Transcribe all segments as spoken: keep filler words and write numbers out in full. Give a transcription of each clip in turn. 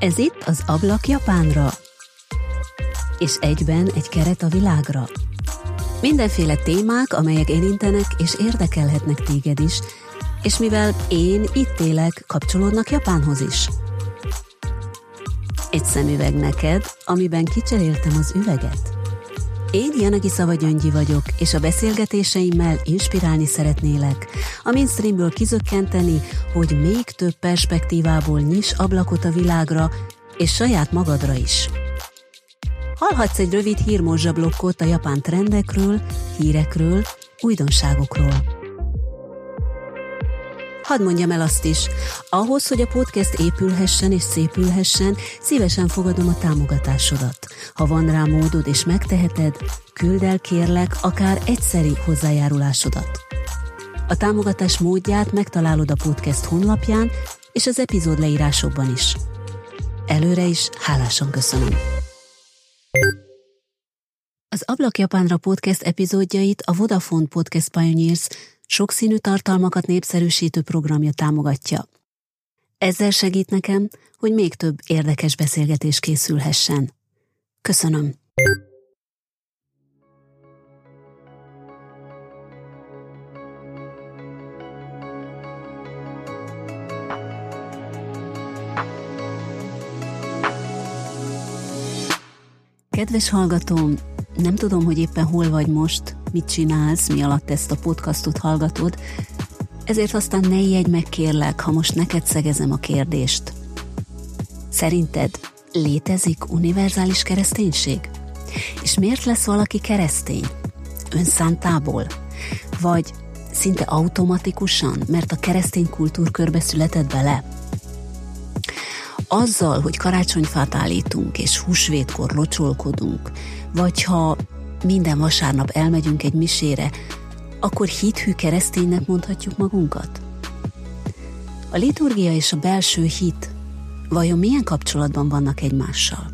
Ez itt az Ablak Japánra, és egyben egy keret a világra. Mindenféle témák, amelyek érintenek és érdekelhetnek téged is, és mivel én itt élek, kapcsolódnak Japánhoz is. Egy szemüveg neked, amiben kicseréltem az üveget. Én Janaki Szava Gyöngyi vagyok, és a beszélgetéseimmel inspirálni szeretnélek, a mainstreamből kizökkenteni, hogy még több perspektívából nyiss ablakot a világra, és saját magadra is. Hallhatsz egy rövid hírmorzsablokkot a japán trendekről, hírekről, újdonságokról. Hadd mondjam el azt is, ahhoz, hogy a podcast épülhessen és szépülhessen, szívesen fogadom a támogatásodat. Ha van rá módod és megteheted, küldd el kérlek akár egyszeri hozzájárulásodat. A támogatás módját megtalálod a podcast honlapján és az epizód leírásokban is. Előre is hálásan köszönöm. Az Ablak Japánra podcast epizódjait a Vodafone Podcast Pioneers sokszínű tartalmakat népszerűsítő programja támogatja. Ezzel segít nekem, hogy még több érdekes beszélgetés készülhessen. Köszönöm! Kedves hallgatóm, nem tudom, hogy éppen hol vagy most, mit csinálsz, mi alatt ezt a podcastot hallgatod, ezért aztán ne ijedj meg kérlek, ha most neked szegezem a kérdést. Szerinted létezik univerzális kereszténység? És miért lesz valaki keresztény? Önszántából? Vagy szinte automatikusan, mert a keresztény kultúrkörbe született bele? Azzal, hogy karácsonyfát állítunk, és húsvétkor locsolkodunk, vagy ha minden vasárnap elmegyünk egy misére, akkor hithű kereszténynek mondhatjuk magunkat? A liturgia és a belső hit vajon milyen kapcsolatban vannak egymással?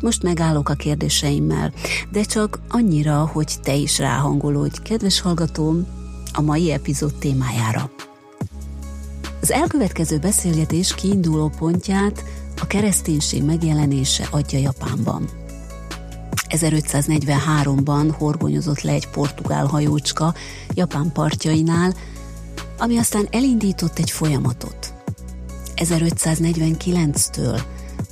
Most megállok a kérdéseimmel, de csak annyira, hogy te is ráhangolódj, kedves hallgatóm, a mai epizód témájára. Az elkövetkező beszélgetés kiinduló pontját a kereszténység megjelenése adja Japánban. ezerötszáznegyvenháromban horgonyozott le egy portugál hajócska Japán partjainál, ami aztán elindított egy folyamatot. ezerötszáznegyvenkilenctől,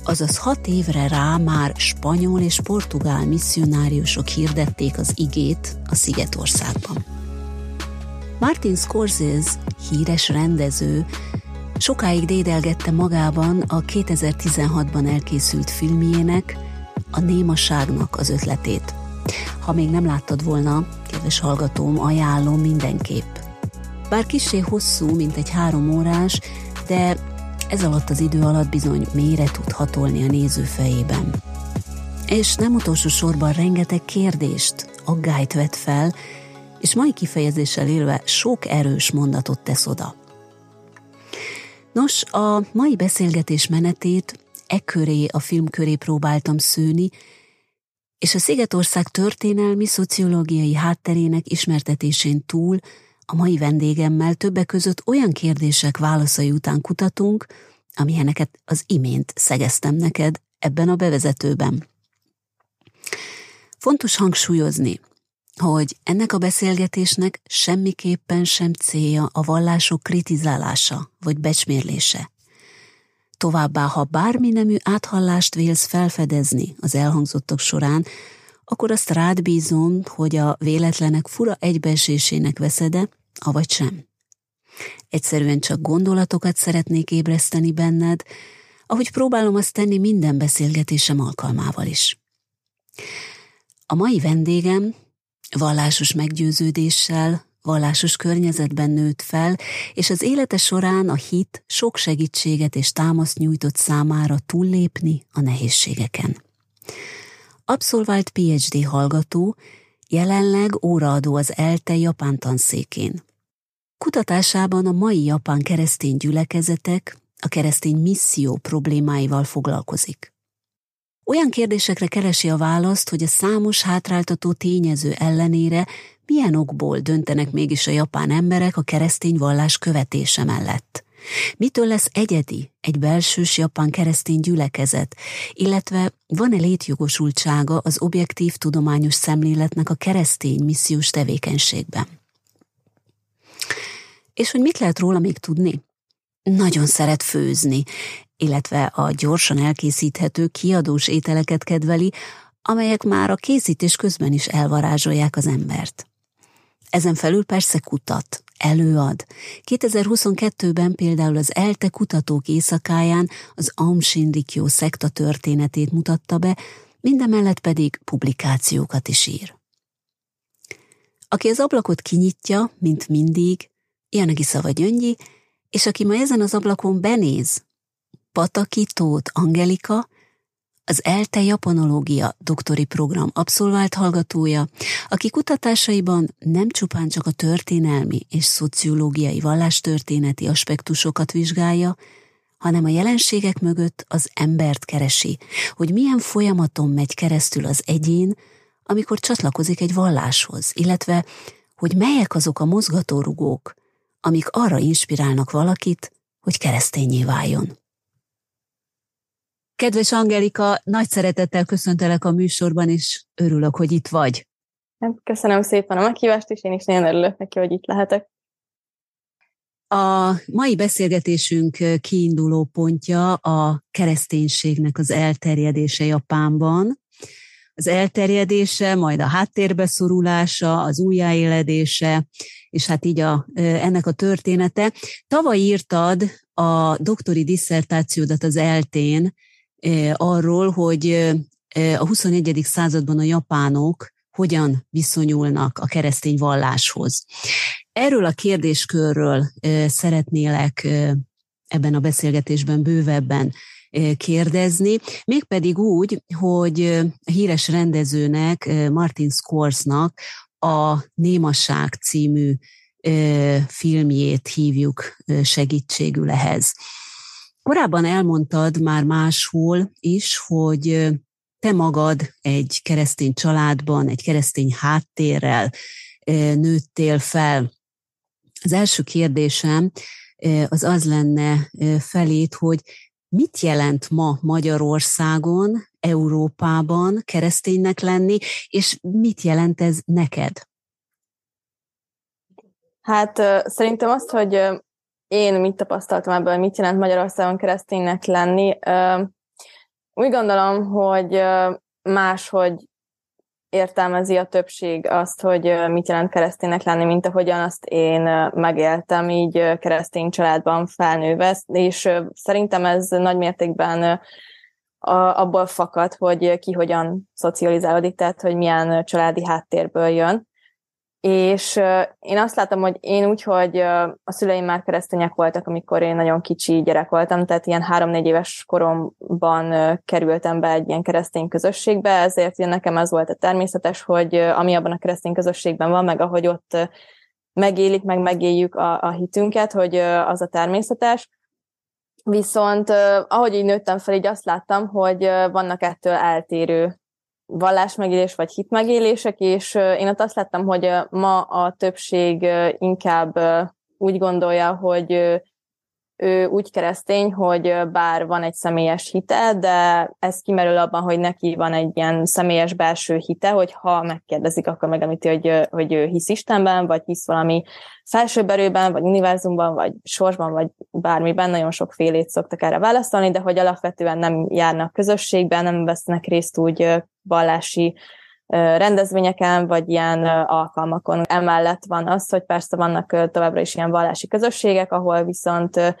azaz hat évre rá már spanyol és portugál misszionáriusok hirdették az igét a szigetországban. Martin Scorsese, híres rendező, sokáig dédelgette magában a kétezer-tizenhatban elkészült filmjének, a Némaságnak az ötletét. Ha még nem láttad volna, kedves hallgatóm, ajánlom mindenképp. Bár kissé hosszú, mint egy három órás, de ez alatt az idő alatt bizony mélyre tud hatolni a néző fejében. És nem utolsó sorban rengeteg kérdést, aggályt vet fel, és mai kifejezéssel élve sok erős mondatot tesz oda. Nos, a mai beszélgetés menetét e köré, a film köré próbáltam szőni, és a Szigetország történelmi, szociológiai hátterének ismertetésén túl a mai vendégemmel többek között olyan kérdések válaszai után kutatunk, amilyeneket az imént szegeztem neked ebben a bevezetőben. Fontos hangsúlyozni, hogy ennek a beszélgetésnek semmiképpen sem célja a vallások kritizálása vagy becsmérlése. Továbbá, ha bármi nemű áthallást vélsz felfedezni az elhangzottak során, akkor azt rád bízom, hogy a véletlenek fura egybeesésének veszed-e, avagy sem. Egyszerűen csak gondolatokat szeretnék ébreszteni benned, ahogy próbálom azt tenni minden beszélgetésem alkalmával is. A mai vendégem vallásos meggyőződéssel, vallásos környezetben nőtt fel, és az élete során a hit sok segítséget és támaszt nyújtott számára túllépni a nehézségeken. Abszolvált PhD hallgató, jelenleg óraadó az ELTE japán tanszékén. Kutatásában a mai japán keresztény gyülekezetek, a keresztény misszió problémáival foglalkozik. Olyan kérdésekre keresi a választ, hogy a számos hátráltató tényező ellenére milyen okból döntenek mégis a japán emberek a keresztény vallás követése mellett. Mitől lesz egyedi egy belsős japán keresztény gyülekezet, illetve van-e létjogosultsága az objektív tudományos szemléletnek a keresztény missziós tevékenységben? És hogy mit lehet róla még tudni? Nagyon szeret főzni, illetve a gyorsan elkészíthető kiadós ételeket kedveli, amelyek már a készítés közben is elvarázsolják az embert. Ezen felül persze kutat, előad. kétezer-huszonkettőben például az ELTE kutatók éjszakáján az Aum Shinrikyō szekta történetét mutatta be, mindemellett pedig publikációkat is ír. Aki az ablakot kinyitja, mint mindig, Janaki Szava Gyöngyi, és aki ma ezen az ablakon benéz, Pataki-Tóth Angelika, az ELTE japanológia doktori program abszolvált hallgatója, aki kutatásaiban nem csupán csak a történelmi és szociológiai vallástörténeti aspektusokat vizsgálja, hanem a jelenségek mögött az embert keresi, hogy milyen folyamaton megy keresztül az egyén, amikor csatlakozik egy valláshoz, illetve hogy melyek azok a mozgatórugók, amik arra inspirálnak valakit, hogy kereszténnyé váljon. Kedves Angelika, nagy szeretettel köszöntelek a műsorban, és örülök, hogy itt vagy. Köszönöm szépen a meghívást, és én is nagyon örülök neki, hogy itt lehetek. A mai beszélgetésünk kiinduló pontja a kereszténységnek az elterjedése Japánban. Az elterjedése, majd a háttérbe szorulása, az újjáéledése, és hát így a, ennek a története. Tavaly írtad a doktori disszertációdat az ELTÉn, arról, hogy a huszonegyedik században a japánok hogyan viszonyulnak a keresztény valláshoz. Erről a kérdéskörről szeretnélek ebben a beszélgetésben bővebben kérdezni, mégpedig úgy, hogy a híres rendezőnek, Martin Scorsese-nak a Némaság című filmjét hívjuk segítségül ehhez. Korábban elmondtad már máshol is, hogy te magad egy keresztény családban, egy keresztény háttérrel nőttél fel. Az első kérdésem az az lenne felét, hogy mit jelent ma Magyarországon, Európában kereszténynek lenni, és mit jelent ez neked? Hát szerintem azt, hogy én mit tapasztaltam ebből, mit jelent Magyarországon kereszténynek lenni. Úgy gondolom, hogy máshogy értelmezi a többség azt, hogy mit jelent kereszténynek lenni, mint ahogyan azt én megéltem így keresztény családban felnőve, és szerintem ez nagy mértékben abból fakad, hogy ki hogyan szocializálódik, tehát hogy milyen családi háttérből jön. És én azt látom, hogy én úgy, hogy a szüleim már keresztények voltak, amikor én nagyon kicsi gyerek voltam, tehát ilyen három-négy éves koromban kerültem be egy ilyen keresztény közösségbe, ezért én nekem ez volt a természetes, hogy ami abban a keresztény közösségben van, meg ahogy ott megélik, meg megéljük a, a hitünket, hogy az a természetes. Viszont ahogy így nőttem fel, így azt láttam, hogy vannak ettől eltérő vallásmegélés vagy hitmegélések, és én ott azt láttam, hogy ma a többség inkább úgy gondolja, hogy ő úgy keresztény, hogy bár van egy személyes hite, de ez kimerül abban, hogy neki van egy ilyen személyes belső hite, hogy ha megkérdezik, akkor megemlíti, hogy, hogy ő hisz Istenben, vagy hisz valami felsőbb erőben, vagy univerzumban, vagy sorsban, vagy bármiben, nagyon sokfélét szoktak erre válaszolni, de hogy alapvetően nem járnak közösségben, nem vesznek részt úgy vallási rendezvényeken, vagy ilyen alkalmakon. Emellett van az, hogy persze vannak továbbra is ilyen vallási közösségek, ahol viszont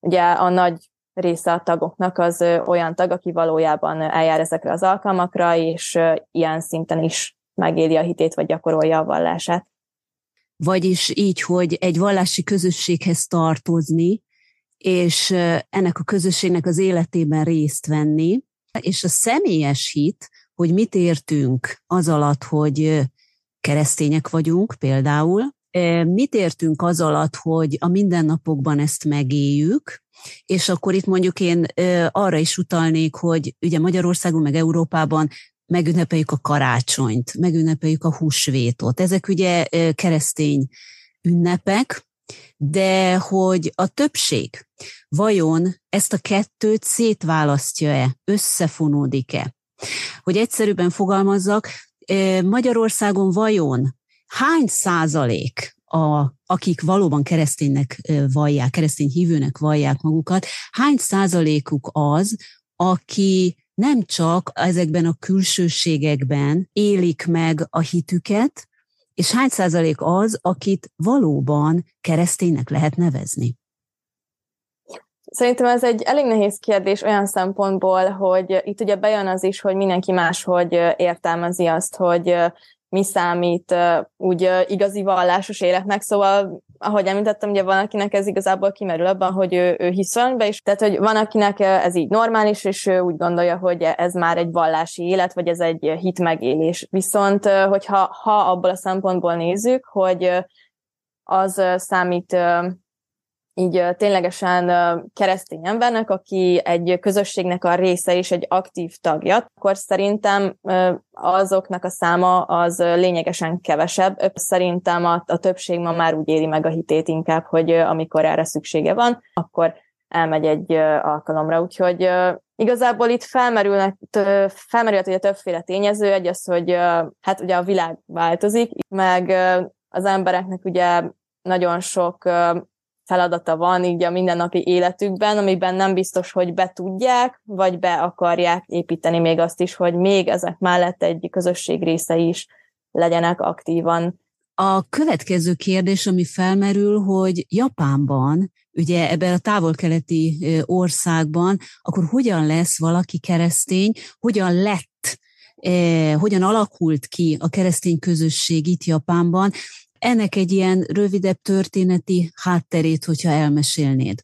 ugye a nagy része a tagoknak az olyan tag, aki valójában eljár ezekre az alkalmakra, és ilyen szinten is megéli a hitét, vagy gyakorolja a vallását. Vagyis így, hogy egy vallási közösséghez tartozni, és ennek a közösségnek az életében részt venni, és a személyes hit, hogy mit értünk az alatt, hogy keresztények vagyunk például, mit értünk az alatt, hogy a mindennapokban ezt megéljük, és akkor itt mondjuk én arra is utalnék, hogy ugye Magyarországon meg Európában megünnepeljük a karácsonyt, megünnepeljük a húsvétot. Ezek ugye keresztény ünnepek, de hogy a többség vajon ezt a kettőt szétválasztja-e, összefonódik-e? Hogy egyszerűbben fogalmazzak, Magyarországon vajon hány százalék, a, akik valóban kereszténynek vallják, keresztény hívőnek vallják magukat, hány százalékuk az, aki nem csak ezekben a külsőségekben élik meg a hitüket, és hány százalék az, akit valóban kereszténynek lehet nevezni? Szerintem ez egy elég nehéz kérdés olyan szempontból, hogy itt ugye bejön az is, hogy mindenki máshogy értelmezi azt, hogy mi számít úgy igazi vallásos életnek, szóval ahogy említettem, ugye van, akinek ez igazából kimerül abban, hogy ő, ő hisz valamibe is, tehát hogy van, akinek ez így normális, és ő úgy gondolja, hogy ez már egy vallási élet, vagy ez egy hit megélés. Viszont hogyha ha abból a szempontból nézzük, hogy az számít így ténylegesen keresztény embernek, aki egy közösségnek a része és egy aktív tagja, akkor szerintem azoknak a száma az lényegesen kevesebb. Szerintem a, a többség ma már úgy éli meg a hitét inkább, hogy amikor erre szüksége van, akkor elmegy egy alkalomra. Úgyhogy igazából itt felmerülnek, felmerülhet ugye többféle tényező, egy az, hogy hát ugye a világ változik, meg az embereknek ugye nagyon sok feladata van így a mindennapi életükben, amiben nem biztos, hogy be tudják, vagy be akarják építeni még azt is, hogy még ezek mellett egy közösség része is legyenek aktívan. A következő kérdés, ami felmerül, hogy Japánban, ugye ebben a távol-keleti országban, akkor hogyan lesz valaki keresztény, hogyan lett, eh, hogyan alakult ki a keresztény közösség itt Japánban. Ennek egy ilyen rövidebb történeti hátterét, hogyha elmesélnéd.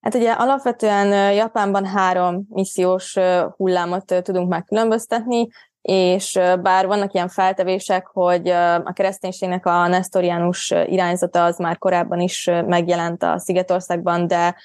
Hát ugye alapvetően Japánban három missziós hullámot tudunk megkülönböztetni, és bár vannak ilyen feltevések, hogy a kereszténységnek a nesztoriánus irányzata az már korábban is megjelent a Szigetországban, de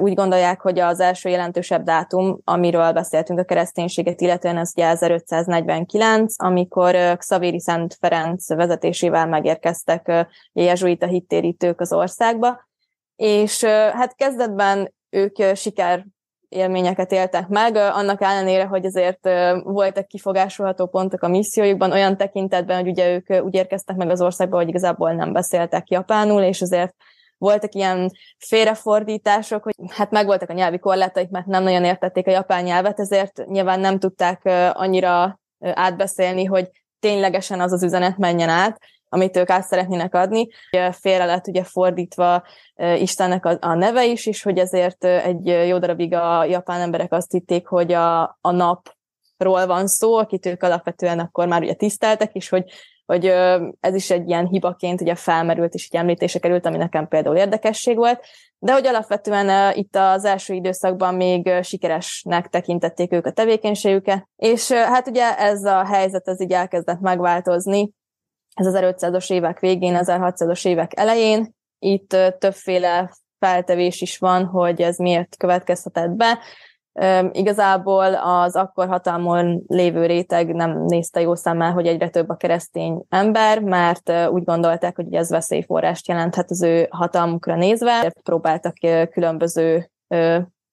úgy gondolják, hogy az első jelentősebb dátum, amiről beszéltünk a kereszténységet, illetően az ugye ezerötszáznegyvenkilenc, amikor Xavéri Szent Ferenc vezetésével megérkeztek jezsuita hittérítők az országba, és hát kezdetben ők siker élményeket éltek meg, annak ellenére, hogy azért voltak kifogásolható pontok a missziójukban, olyan tekintetben, hogy ugye ők úgy érkeztek meg az országba, hogy igazából nem beszéltek japánul, és azért voltak ilyen félrefordítások, hogy hát megvoltak a nyelvi korlátaik, mert nem nagyon értették a japán nyelvet, ezért nyilván nem tudták annyira átbeszélni, hogy ténylegesen az az üzenet menjen át, amit ők át szeretnének adni. Félre lett ugye fordítva Istennek a neve is, és hogy ezért egy jó darabig a japán emberek azt hitték, hogy a, a napról van szó, akit ők alapvetően akkor már ugye tiszteltek, és hogy hogy ez is egy ilyen hibaként ugye felmerült, és így említése került, ami nekem például érdekesség volt, de hogy alapvetően itt az első időszakban még sikeresnek tekintették ők a tevékenységüket, és hát ugye ez a helyzet, ez így elkezdett megváltozni, ez az ezerötszázas évek végén, ezerhatszázas évek elején, itt többféle feltevés is van, hogy ez miért következhetett be. Igazából az akkor hatalmon lévő réteg nem nézte jó szemmel, hogy egyre több a keresztény ember, mert úgy gondolták, hogy ez veszélyforrást jelenthet az ő hatalmukra nézve. Próbáltak különböző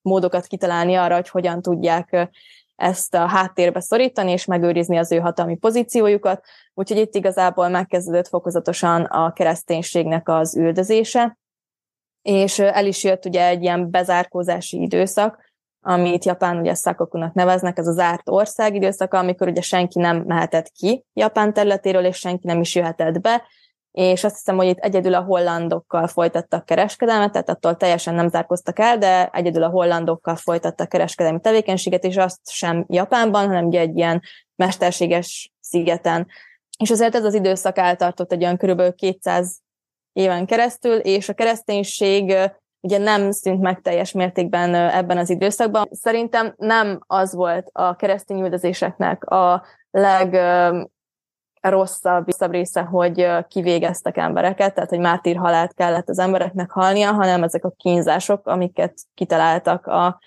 módokat kitalálni arra, hogy hogyan tudják ezt a háttérbe szorítani, és megőrizni az ő hatalmi pozíciójukat. Úgyhogy itt igazából megkezdődött fokozatosan a kereszténységnek az üldözése, és el is jött ugye egy ilyen bezárkózási időszak, amit Japán ugye szakokunak neveznek, ez az zárt ország időszaka, amikor ugye senki nem mehetett ki Japán területéről, és senki nem is jöhetett be, és azt hiszem, hogy itt egyedül a hollandokkal folytattak kereskedelmet, tehát attól teljesen nem zárkoztak el, de egyedül a hollandokkal folytattak kereskedelmi tevékenységet, és azt sem Japánban, hanem ugye egy ilyen mesterséges szigeten. És azért ez az időszak eltartott egy olyan körülbelül kétszáz éven keresztül, és a kereszténység ugye nem szűnt meg teljes mértékben ebben az időszakban. Szerintem nem az volt a keresztény üldözéseknek a legrosszabb része, hogy kivégeztek embereket, tehát hogy mártír halált kellett az embereknek halnia, hanem ezek a kínzások, amiket kitaláltak a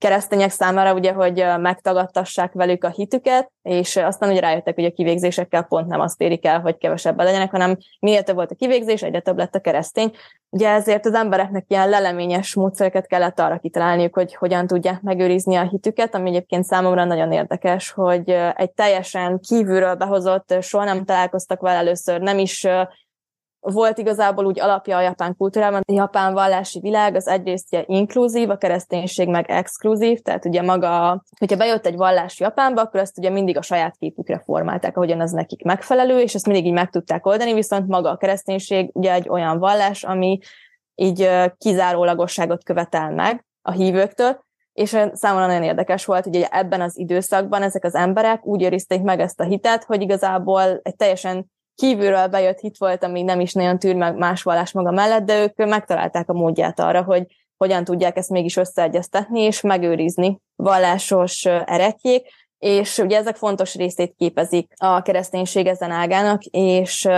keresztények számára, ugye, hogy megtagadtassák velük a hitüket, és aztán ugye rájöttek, hogy a kivégzésekkel pont nem azt érik el, hogy kevesebben legyenek, hanem minél több volt a kivégzés, egyre több lett a keresztény. Ugye ezért az embereknek ilyen leleményes módszereket kellett arra kitalálniuk, hogy hogyan tudják megőrizni a hitüket, ami egyébként számomra nagyon érdekes, hogy egy teljesen kívülről behozott, soha nem találkoztak vele először, nem is volt igazából úgy alapja a japán kultúrában. A japán vallási világ az egyrészt ugye inkluzív, a kereszténység meg exkluzív, tehát ugye maga, hogyha bejött egy vallás Japánba, akkor azt ugye mindig a saját képükre formálták, ahogyan az nekik megfelelő, és ezt mindig így meg tudták oldani, viszont maga a kereszténység ugye egy olyan vallás, ami így kizárólagosságot követel meg a hívőktől, és számomra nagyon érdekes volt, hogy ebben az időszakban ezek az emberek úgy őrizték meg ezt a hitet, hogy igazából egy teljesen kívülről bejött hit volt, ami nem is nagyon tűr meg más vallás maga mellett, de ők megtalálták a módját arra, hogy hogyan tudják ezt mégis összeegyeztetni és megőrizni vallásos erekjék, és ugye ezek fontos részét képezik a kereszténység ezen ágának, és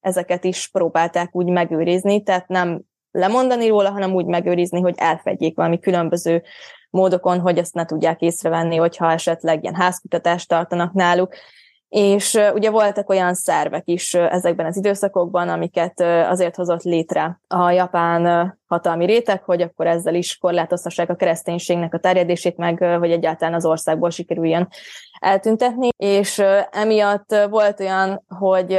ezeket is próbálták úgy megőrizni, tehát nem lemondani róla, hanem úgy megőrizni, hogy elfedjék valami különböző módokon, hogy ezt ne tudják észrevenni, hogyha esetleg ilyen házkutatást tartanak náluk. És ugye voltak olyan szervek is ezekben az időszakokban, amiket azért hozott létre a japán hatalmi réteg, hogy akkor ezzel is korlátoztassák a kereszténységnek a terjedését, meg hogy egyáltalán az országból sikerüljön eltüntetni. És emiatt volt olyan, hogy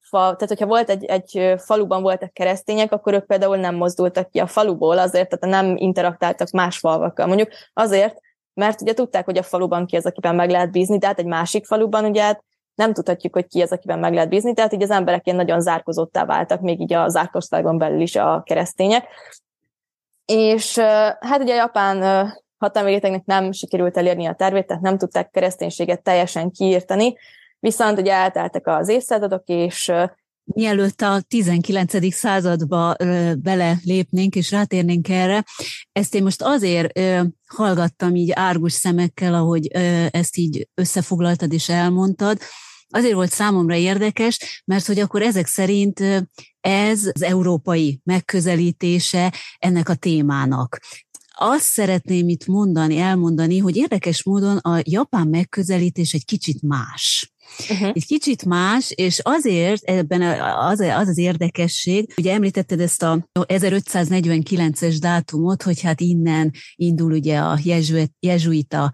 fa, tehát hogyha volt egy, egy faluban voltak keresztények, akkor ők például nem mozdultak ki a faluból azért, tehát nem interaktáltak más falvakkal. Mondjuk azért, mert ugye tudták, hogy a faluban ki az, akiben meg lehet bízni, de hát egy másik faluban ugye nem tudhatjuk, hogy ki az, akiben meg lehet bízni, tehát így az emberek ilyen nagyon zárkozottá váltak, még így a zárkóztságon belül is a keresztények. És hát ugye a japán hatalmi rétegnek nem sikerült elérni a tervét, tehát nem tudták kereszténységet teljesen kiírtani, viszont ugye elteltek az évszázadok, és mielőtt a tizenkilencedik századba belelépnénk és rátérnénk erre, ezt én most azért hallgattam így árgus szemekkel, ahogy ezt így összefoglaltad és elmondtad, azért volt számomra érdekes, mert hogy akkor ezek szerint ez az európai megközelítése ennek a témának. Azt szeretném itt mondani, elmondani, hogy érdekes módon a japán megközelítés egy kicsit más. Uh-huh. Egy kicsit más, és azért ebben az az, az érdekesség, ugye említetted ezt a ezerötszáznegyvenkilences dátumot, hogy hát innen indul ugye a jezsuita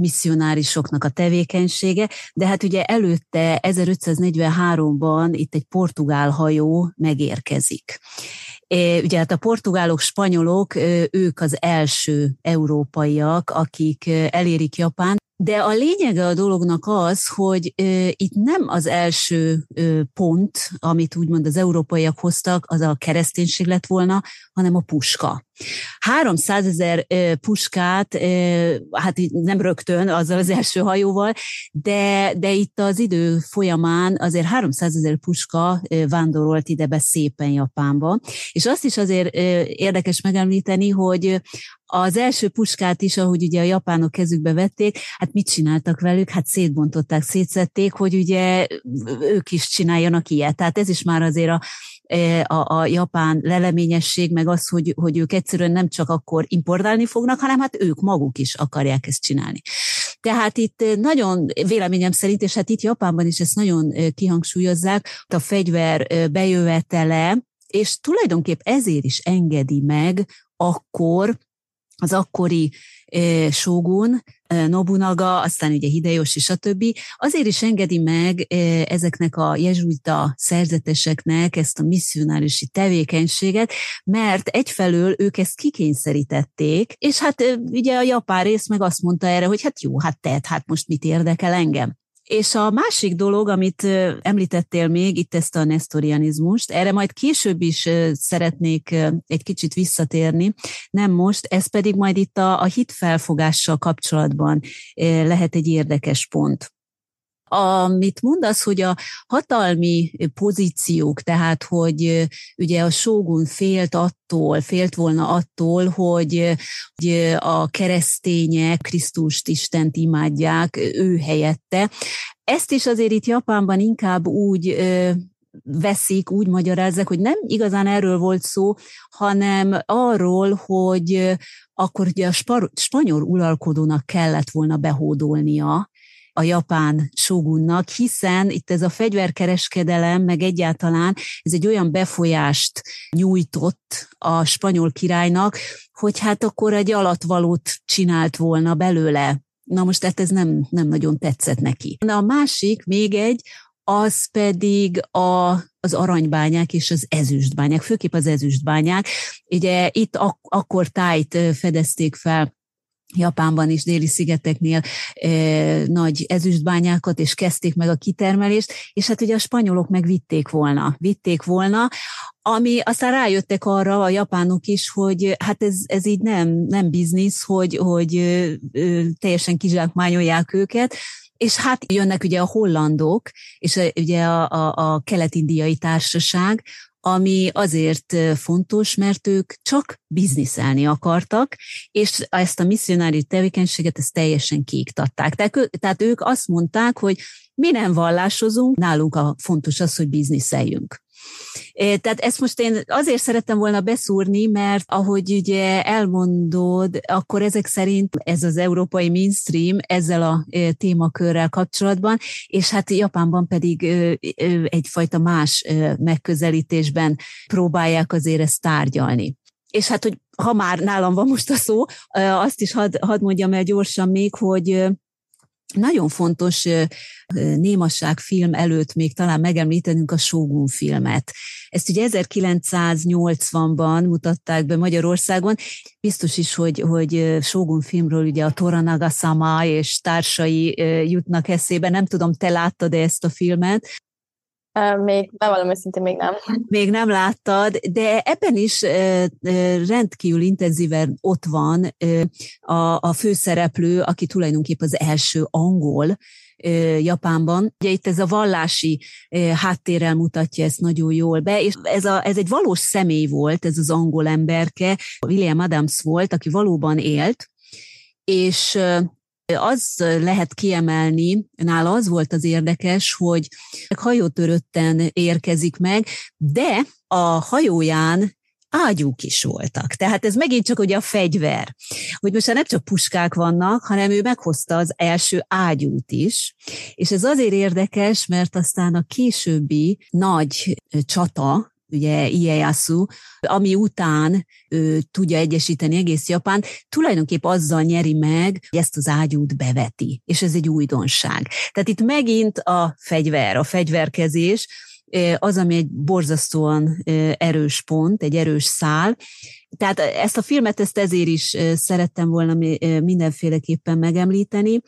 misszionárisoknak a tevékenysége, de hát ugye előtte ezerötszáznegyvenháromban itt egy portugál hajó megérkezik. Ugye hát a portugálok, spanyolok, ők az első európaiak, akik elérik Japánt. De a lényege a dolognak az, hogy itt nem az első pont, amit úgymond az európaiak hoztak, az a kereszténység lett volna, hanem a puska. háromszázezer puskát, hát nem rögtön azzal az első hajóval, de, de itt az idő folyamán azért háromszázezer puska vándorolt ide be szépen Japánba. És azt is azért érdekes megemlíteni, hogy az első puskát is, ahogy ugye a japánok kezükbe vették, hát mit csináltak velük? Hát szétbontották, szétszedték, hogy ugye ők is csináljanak ilyet. Tehát ez is már azért a A, a japán leleményesség, meg az, hogy, hogy ők egyszerűen nem csak akkor importálni fognak, hanem hát ők maguk is akarják ezt csinálni. Tehát itt nagyon, véleményem szerint, és hát itt Japánban is ezt nagyon kihangsúlyozzák, a fegyver bejövetele, és tulajdonképp ezért is engedi meg akkor az akkori sógun, Nobunaga, aztán ugye Hideyoshi, stb. Azért is engedi meg ezeknek a jezsuita szerzeteseknek ezt a misszionáriusi tevékenységet, mert egyfelől ők ezt kikényszerítették, és hát ugye a japán rész meg azt mondta erre, hogy hát jó, hát tehet, hát most mit érdekel engem. És a másik dolog, amit említettél még, itt ezt a nesztorianizmust, erre majd később is szeretnék egy kicsit visszatérni, nem most, ez pedig majd itt a, a hitfelfogással kapcsolatban lehet egy érdekes pont. Amit mondasz, hogy a hatalmi pozíciók, tehát hogy ugye a sógun félt attól, félt volna attól, hogy, hogy a keresztények Krisztust, Istent imádják ő helyette. Ezt is azért itt Japánban inkább úgy veszik, úgy magyarázzák, hogy nem igazán erről volt szó, hanem arról, hogy akkor ugye a spar- spanyol uralkodónak kellett volna behódolnia a japán sógunnak, hiszen itt ez a fegyverkereskedelem, meg egyáltalán ez egy olyan befolyást nyújtott a spanyol királynak, hogy hát akkor egy alattvalót csinált volna belőle. Na most hát ez nem, nem nagyon tetszett neki. Na a másik, még egy, az pedig a, az aranybányák és az ezüstbányák, főképp az ezüstbányák. Ugye itt ak- akkor tájt fedezték fel Japánban is, déli szigeteknél eh, nagy ezüstbányákat, és kezdték meg a kitermelést, és hát ugye a spanyolok meg vitték volna, vitték volna, ami aztán rájöttek arra a japánok is, hogy hát ez, ez így nem, nem biznisz, hogy, hogy ö, ö, teljesen kizsákmányolják őket, és hát jönnek ugye a hollandok, és a, ugye a, a, a kelet-indiai társaság, ami azért fontos, mert ők csak bizniszelni akartak, és ezt a misszionári tevékenységet ezt teljesen kiiktatták. Tehát ők azt mondták, hogy mi nem vallásozunk, nálunk a fontos az, hogy bizniszeljünk. Tehát ezt most én azért szerettem volna beszúrni, mert ahogy ugye elmondod, akkor ezek szerint ez az európai mainstream ezzel a témakörrel kapcsolatban, és hát Japánban pedig egyfajta más megközelítésben próbálják azért ezt tárgyalni. És hát, hogy ha már nálam van most a szó, azt is hadd, hadd mondjam el gyorsan még, hogy nagyon fontos Némaság film előtt még talán megemlítenünk a Sógun filmet. Ezt ugye ezerkilencszáznyolcvanban mutatták be Magyarországon. Biztos is, hogy, hogy Sógun filmről ugye a Toranaga-sama és társai jutnak eszébe. Nem tudom, te láttad ezt a filmet? Még, bevallom őszintén, még nem. Még nem láttad, de ebben is rendkívül intenzíven ott van a, a főszereplő, aki tulajdonképpen az első angol Japánban. Ugye itt ez a vallási háttérrel mutatja ezt nagyon jól be, és ez, a, ez egy valós személy volt, ez az angol emberke, William Adams volt, aki valóban élt, és az lehet kiemelni, nála az volt az érdekes, hogy hajótörötten érkezik meg, de a hajóján ágyúk is voltak. Tehát ez megint csak ugye a fegyver. Hogy most nem csak puskák vannak, hanem ő meghozta az első ágyút is. És ez azért érdekes, mert aztán a későbbi nagy csata, ugye Ieyasu, ami után ő tudja egyesíteni egész Japánt, tulajdonképp azzal nyeri meg, hogy ezt az ágyút beveti, és ez egy újdonság. Tehát itt megint a fegyver, a fegyverkezés, az, ami egy borzasztóan erős pont, egy erős szál. Tehát ezt a filmet ezt ezért is szerettem volna mindenféleképpen megemlíteni,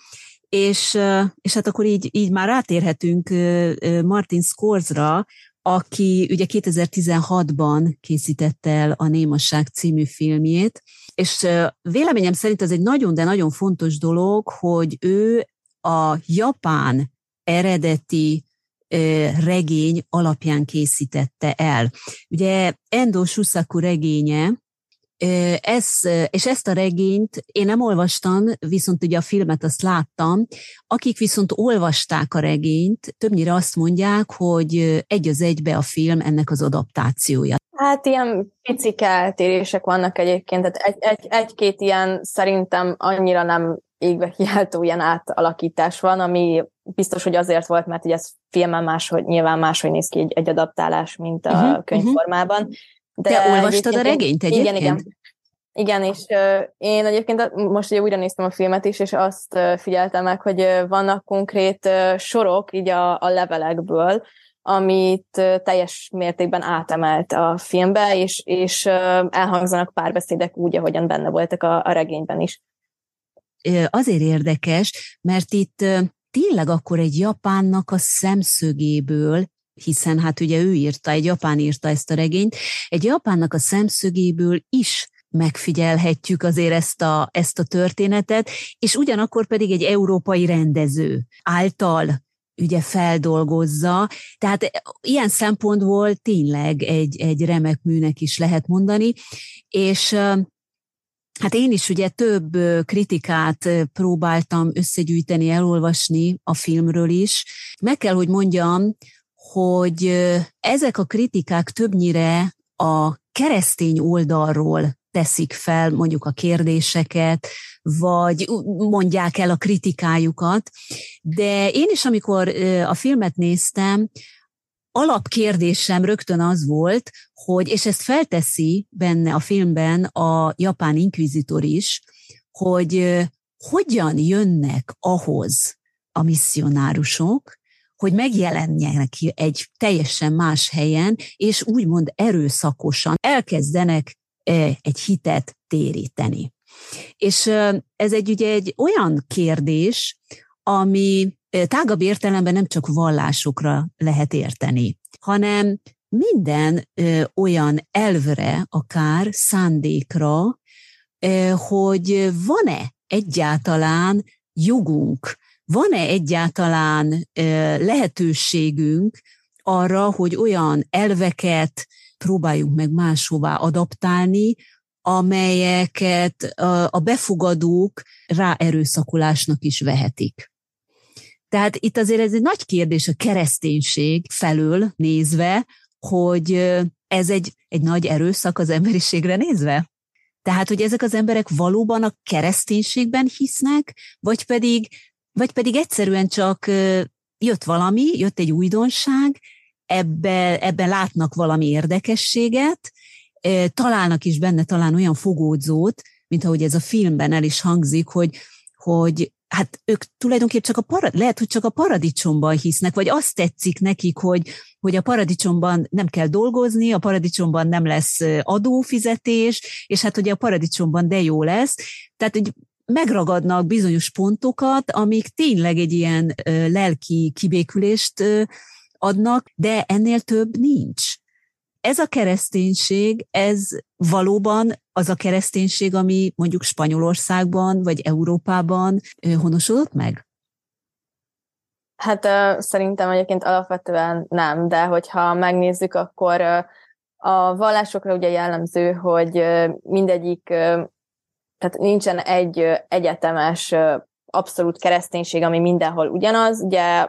és, és hát akkor így, így már rátérhetünk Martin Scorsese-ra, aki ugye kétezer-tizenhatban készítette el a Némaság című filmjét, és véleményem szerint ez egy nagyon, de nagyon fontos dolog, hogy ő a japán eredeti regény alapján készítette el. Ugye Endo Shusaku regénye, ez, és ezt a regényt én nem olvastam, viszont ugye a filmet azt láttam. Akik viszont olvasták a regényt, többnyire azt mondják, hogy egy az egybe a film ennek az adaptációja. Hát ilyen picike eltérések vannak egyébként, tehát egy, egy, egy-két ilyen szerintem annyira nem égbe kiáltó ilyen átalakítás van, ami biztos, hogy azért volt, mert ugye ez filmen máshogy, nyilván máshogy néz ki egy, egy adaptálás, mint a uh-huh, könyvformában. Uh-huh. De te olvastad a regényt egyébként? Igen, igen. Igen, és uh, én egyébként most ugye újra néztem a filmet is, és azt uh, figyeltem meg, hogy uh, vannak konkrét uh, sorok így a, a levelekből, amit uh, teljes mértékben átemelt a filmbe, és, és uh, elhangzanak párbeszédek úgy, ahogyan benne voltak a, a regényben is. Azért érdekes, mert itt uh, tényleg akkor egy japánnak a szemszögéből, hiszen hát ugye ő írta, egy japán írta ezt a regényt, egy japánnak a szemszögéből is megfigyelhetjük azért ezt a, ezt a történetet, és ugyanakkor pedig egy európai rendező által ugye feldolgozza, tehát ilyen szempontból tényleg egy, egy remek műnek is lehet mondani, és hát én is ugye több kritikát próbáltam összegyűjteni, elolvasni a filmről is. Meg kell, hogy mondjam, hogy ezek a kritikák többnyire a keresztény oldalról teszik fel mondjuk a kérdéseket, vagy mondják el a kritikájukat. De én is, amikor a filmet néztem, alapkérdésem rögtön az volt, hogy, és ezt felteszi benne a filmben a japán inkvizitor is, hogy hogyan jönnek ahhoz a misszionárusok, hogy megjelenjenek egy teljesen más helyen, és úgymond erőszakosan elkezdenek egy hitet téríteni. És ez egy, ugye egy olyan kérdés, ami tágabb értelemben nem csak vallásokra lehet érteni, hanem minden olyan elvre, akár szándékra, hogy van-e egyáltalán jogunk, van-e egyáltalán lehetőségünk arra, hogy olyan elveket próbáljuk meg máshová adaptálni, amelyeket a befogadók ráerőszakolásnak is vehetik. Tehát itt azért ez egy nagy kérdés a kereszténység felől nézve, hogy ez egy, egy nagy erőszak az emberiségre nézve. Tehát, hogy ezek az emberek valóban a kereszténységben hisznek, vagy pedig, vagy pedig egyszerűen csak jött valami, jött egy újdonság, ebben, ebben látnak valami érdekességet, találnak is benne talán olyan fogódzót, mint ahogy ez a filmben el is hangzik, hogy, hogy hát ők tulajdonképpen csak a parad, lehet, hogy csak a paradicsomban hisznek, vagy azt tetszik nekik, hogy, hogy a paradicsomban nem kell dolgozni, a paradicsomban nem lesz adófizetés, és hát ugye a paradicsomban de jó lesz. Tehát, hogy megragadnak bizonyos pontokat, amik tényleg egy ilyen lelki kibékülést adnak, de ennél több nincs. Ez a kereszténység, ez valóban az a kereszténység, ami mondjuk Spanyolországban vagy Európában honosodott meg? Hát szerintem egyébként alapvetően nem, de hogyha megnézzük, akkor a vallásokra ugye jellemző, hogy mindegyik, tehát nincsen egy egyetemes abszolút kereszténység, ami mindenhol ugyanaz, ugye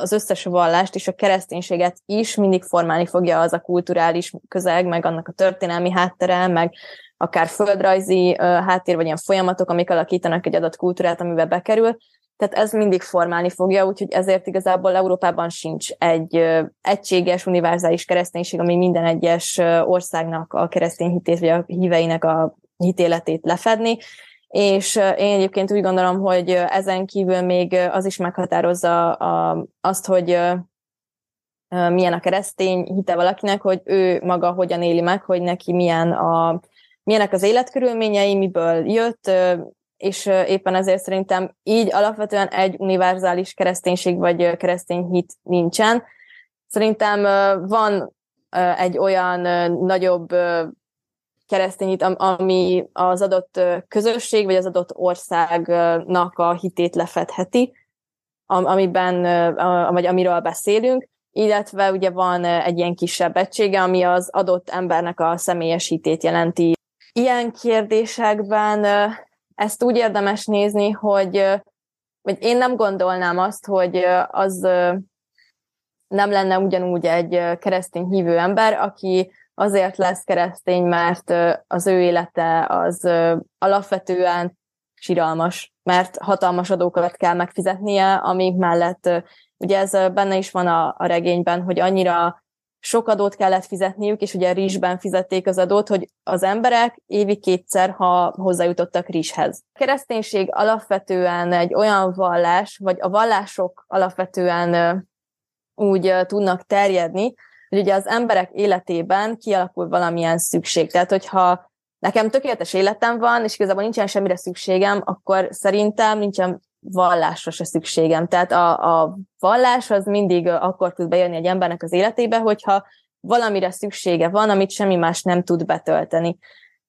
az összes vallást és a kereszténységet is mindig formálni fogja az a kulturális közeg, meg annak a történelmi háttere, meg akár földrajzi háttér, vagy ilyen folyamatok, amik alakítanak egy adott kultúrát, amiben bekerül. Tehát ez mindig formálni fogja, úgyhogy ezért igazából Európában sincs egy egységes, univerzális kereszténység, ami minden egyes országnak a keresztény hitét, vagy a híveinek a hitéletét lefedni. És én egyébként úgy gondolom, hogy ezen kívül még az is meghatározza azt, hogy milyen a keresztény hite valakinek, hogy ő maga hogyan éli meg, hogy neki milyen a, milyenek az életkörülményei, miből jött, és éppen ezért szerintem így alapvetően egy univerzális kereszténység vagy keresztény hit nincsen. Szerintem van egy olyan nagyobb keresztényit, ami az adott közösség, vagy az adott országnak a hitét lefedheti, amiben, vagy amiről beszélünk, illetve ugye van egy ilyen kisebb egysége, ami az adott embernek a személyes hitét jelenti. Ilyen kérdésekben ezt úgy érdemes nézni, hogy, hogy én nem gondolnám azt, hogy az nem lenne ugyanúgy egy keresztény hívő ember, aki azért lesz keresztény, mert az ő élete az alapvetően siralmas, mert hatalmas adókat kell megfizetnie, amik mellett, ugye ez benne is van a, a regényben, hogy annyira sok adót kellett fizetniük, és ugye rizsben fizették az adót, hogy az emberek évi kétszer, ha hozzájutottak rizshez. A kereszténység alapvetően egy olyan vallás, vagy a vallások alapvetően úgy tudnak terjedni, hogy ugye az emberek életében kialakul valamilyen szükség. Tehát, hogyha nekem tökéletes életem van, és igazából nincsen semmire szükségem, akkor szerintem nincsen vallásra se szükségem. Tehát a, a vallás az mindig akkor tud bejönni egy embernek az életébe, hogyha valamire szüksége van, amit semmi más nem tud betölteni.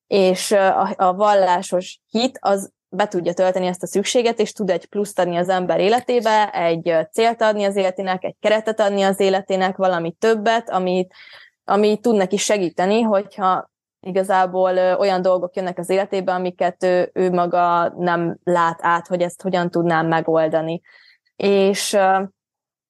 És a, a vallásos hit az be tudja tölteni ezt a szükséget, és tud egy pluszt adni az ember életébe, egy célt adni az életének, egy keretet adni az életének, valami többet, ami, ami tud neki segíteni, hogyha igazából olyan dolgok jönnek az életébe, amiket ő, ő maga nem lát át, hogy ezt hogyan tudnám megoldani. És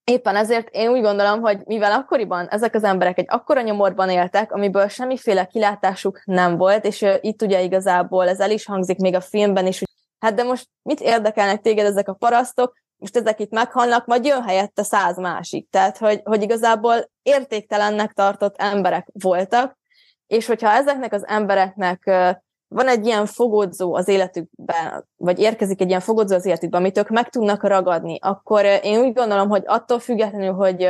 Éppen ezért én úgy gondolom, hogy mivel akkoriban ezek az emberek egy akkora nyomorban éltek, amiből semmiféle kilátásuk nem volt, és itt ugye igazából ez el is hangzik még a filmben is, hogy hát de most mit érdekelnek téged ezek a parasztok, most ezek itt meghalnak, majd jön helyette száz másik. Tehát, hogy, hogy igazából értéktelennek tartott emberek voltak, és hogyha ezeknek az embereknek van egy ilyen fogodzó az életükben, vagy érkezik egy ilyen fogodzó az életükben, amit ők meg tudnak ragadni, akkor én úgy gondolom, hogy attól függetlenül, hogy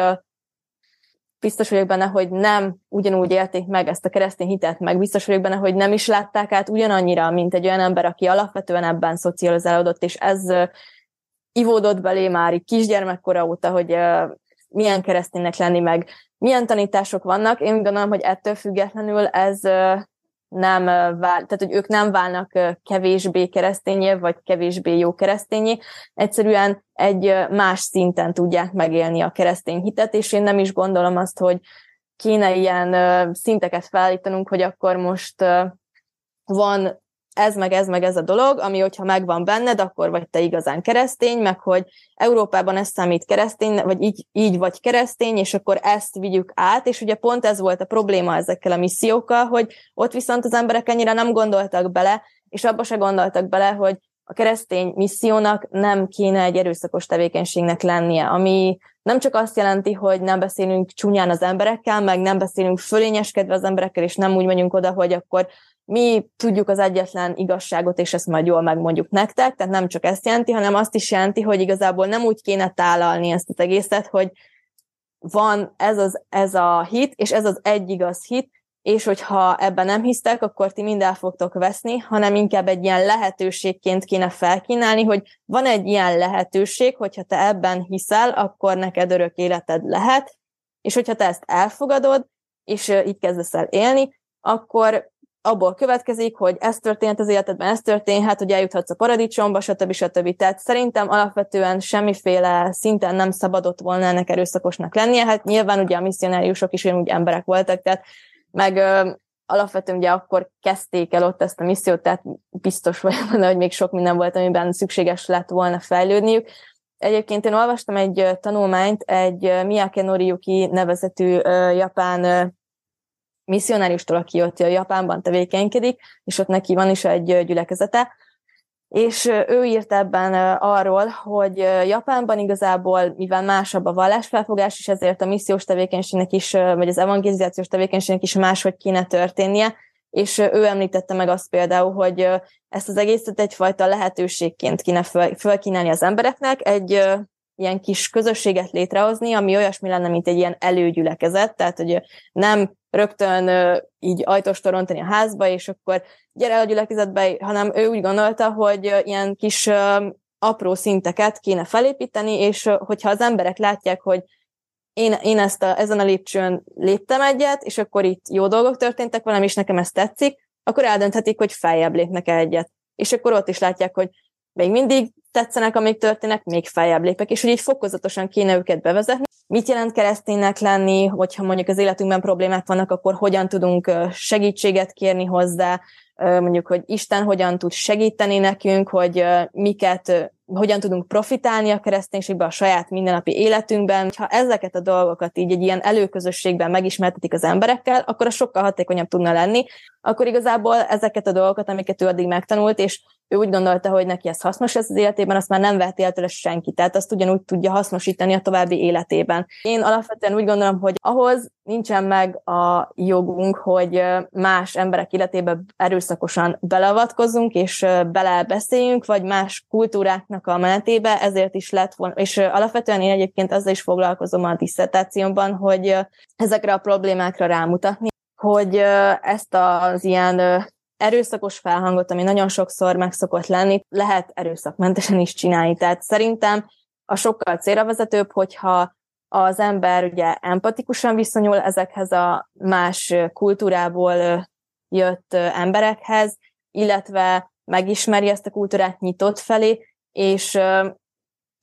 biztos vagyok benne, hogy nem ugyanúgy élték meg ezt a keresztény hitet, meg biztos vagyok benne, hogy nem is látták át ugyanannyira, mint egy olyan ember, aki alapvetően ebben szocializálódott, és ez ivódott belé már így kisgyermekkora óta, hogy milyen kereszténynek lenni, meg milyen tanítások vannak. Én úgy gondolom, hogy ettől függetlenül ez... nem vál, tehát, hogy ők nem válnak kevésbé keresztényé, vagy kevésbé jó keresztényé, egyszerűen egy más szinten tudják megélni a keresztény hitet, és én nem is gondolom azt, hogy kéne ilyen szinteket felállítanunk, hogy akkor most van ez, meg ez, meg ez a dolog, ami hogyha megvan benned, akkor vagy te igazán keresztény, meg hogy Európában ez számít keresztény, vagy így, így vagy keresztény, és akkor ezt vigyük át, és ugye pont ez volt a probléma ezekkel a missziókkal, hogy ott viszont az emberek ennyire nem gondoltak bele, és abba se gondoltak bele, hogy a keresztény missziónak nem kéne egy erőszakos tevékenységnek lennie, ami nem csak azt jelenti, hogy nem beszélünk csúnyán az emberekkel, meg nem beszélünk fölényeskedve az emberekkel, és nem úgy megyünk oda, hogy akkor mi tudjuk az egyetlen igazságot, és ezt majd jól megmondjuk nektek, tehát nem csak ezt jelenti, hanem azt is jelenti, hogy igazából nem úgy kéne tálalni ezt az egészet, hogy van ez, az, ez a hit, és ez az egy igaz hit, és hogyha ebben nem hisztek, akkor ti mind el fogtok veszni, hanem inkább egy ilyen lehetőségként kéne felkínálni, hogy van egy ilyen lehetőség, hogyha te ebben hiszel, akkor neked örök életed lehet, és hogyha te ezt elfogadod, és így kezdesz el élni, akkor abból következik, hogy ez történt az életedben, ez történhet, hogy eljuthatsz a paradicsomba, stb. stb. Tehát szerintem alapvetően semmiféle szinten nem szabadott volna ennek erőszakosnak lennie. Hát nyilván ugye a misszionáriusok is ugyanúgy emberek voltak, tehát meg ö, alapvetően ugye akkor kezdték el ott ezt a missziót, tehát biztos vagyok benne, hogy még sok minden volt, amiben szükséges lett volna fejlődniük. Egyébként én olvastam egy tanulmányt, egy Miyake Noriyuki nevezetű ö, japán ö, misszionáriustól, aki ott Japánban tevékenykedik, és ott neki van is egy gyülekezete, és ő írt ebben arról, hogy Japánban igazából, mivel másabb a vallásfelfogás, és ezért a missziós tevékenységnek is, vagy az evangelizációs tevékenységnek is máshogy kéne történnie, és ő említette meg azt például, hogy ezt az egészet egyfajta lehetőségként kéne föl, fölkínálni az embereknek, egy ilyen kis közösséget létrehozni, ami olyasmi lenne, mint egy ilyen előgyülekezet, tehát hogy nem rögtön így ajtóst torontani a házba, és akkor gyere el a gyülekezetbe, hanem ő úgy gondolta, hogy ilyen kis apró szinteket kéne felépíteni, és hogyha az emberek látják, hogy én, én ezt a, ezen a lépcsőn léptem egyet, és akkor itt jó dolgok történtek velem, és nekem ez tetszik, akkor eldönthetik, hogy feljebb lépnek-e egyet. És akkor ott is látják, hogy még mindig tetszenek, amíg történnek, még feljebb lépek, és hogy így fokozatosan kéne őket bevezetni. Mit jelent kereszténynek lenni, hogyha mondjuk az életünkben problémák vannak, akkor hogyan tudunk segítséget kérni hozzá, mondjuk, hogy Isten hogyan tud segíteni nekünk, hogy miket, hogyan tudunk profitálni a kereszténységben, a saját mindennapi életünkben. Ha ezeket a dolgokat így egy ilyen előközösségben megismertetik az emberekkel, akkor az sokkal hatékonyabb tudna lenni. Akkor igazából ezeket a dolgokat, amiket ő addig megtanult, és ő úgy gondolta, hogy neki ez hasznos lesz az életében, azt már nem veheti el tőle senki, tehát azt ugyanúgy tudja hasznosítani a további életében. Én alapvetően úgy gondolom, hogy ahhoz nincsen meg a jogunk, hogy más emberek életébe erőszakosan beleavatkozzunk, és belebeszéljünk, vagy más kultúráknak a menetébe, ezért is lett volna. És alapvetően én egyébként azzal is foglalkozom a disszertációmban, hogy ezekre a problémákra rámutatni, hogy ezt az ilyen erőszakos felhangot, ami nagyon sokszor meg szokott lenni, lehet erőszakmentesen is csinálni. Tehát szerintem a sokkal célra vezetőbb, hogyha az ember ugye empatikusan viszonyul ezekhez a más kultúrából jött emberekhez, illetve megismeri ezt a kultúrát nyitott felé, és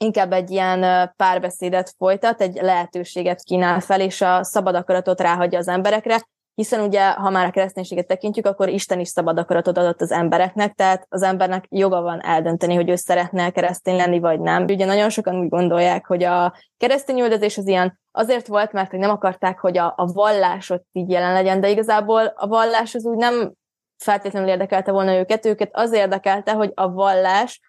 inkább egy ilyen párbeszédet folytat, egy lehetőséget kínál fel, és a szabad akaratot ráhagyja az emberekre, hiszen ugye, ha már a kereszténységet tekintjük, akkor Isten is szabad akaratot adott az embereknek, tehát az embernek joga van eldönteni, hogy ő szeretne keresztény lenni, vagy nem. Ugye nagyon sokan úgy gondolják, hogy a keresztény üldözés az ilyen azért volt, mert nem akarták, hogy a, a vallás ott így jelen legyen, de igazából a vallás az úgy nem feltétlenül érdekelte volna őket, őket az érdekelte, hogy a vallás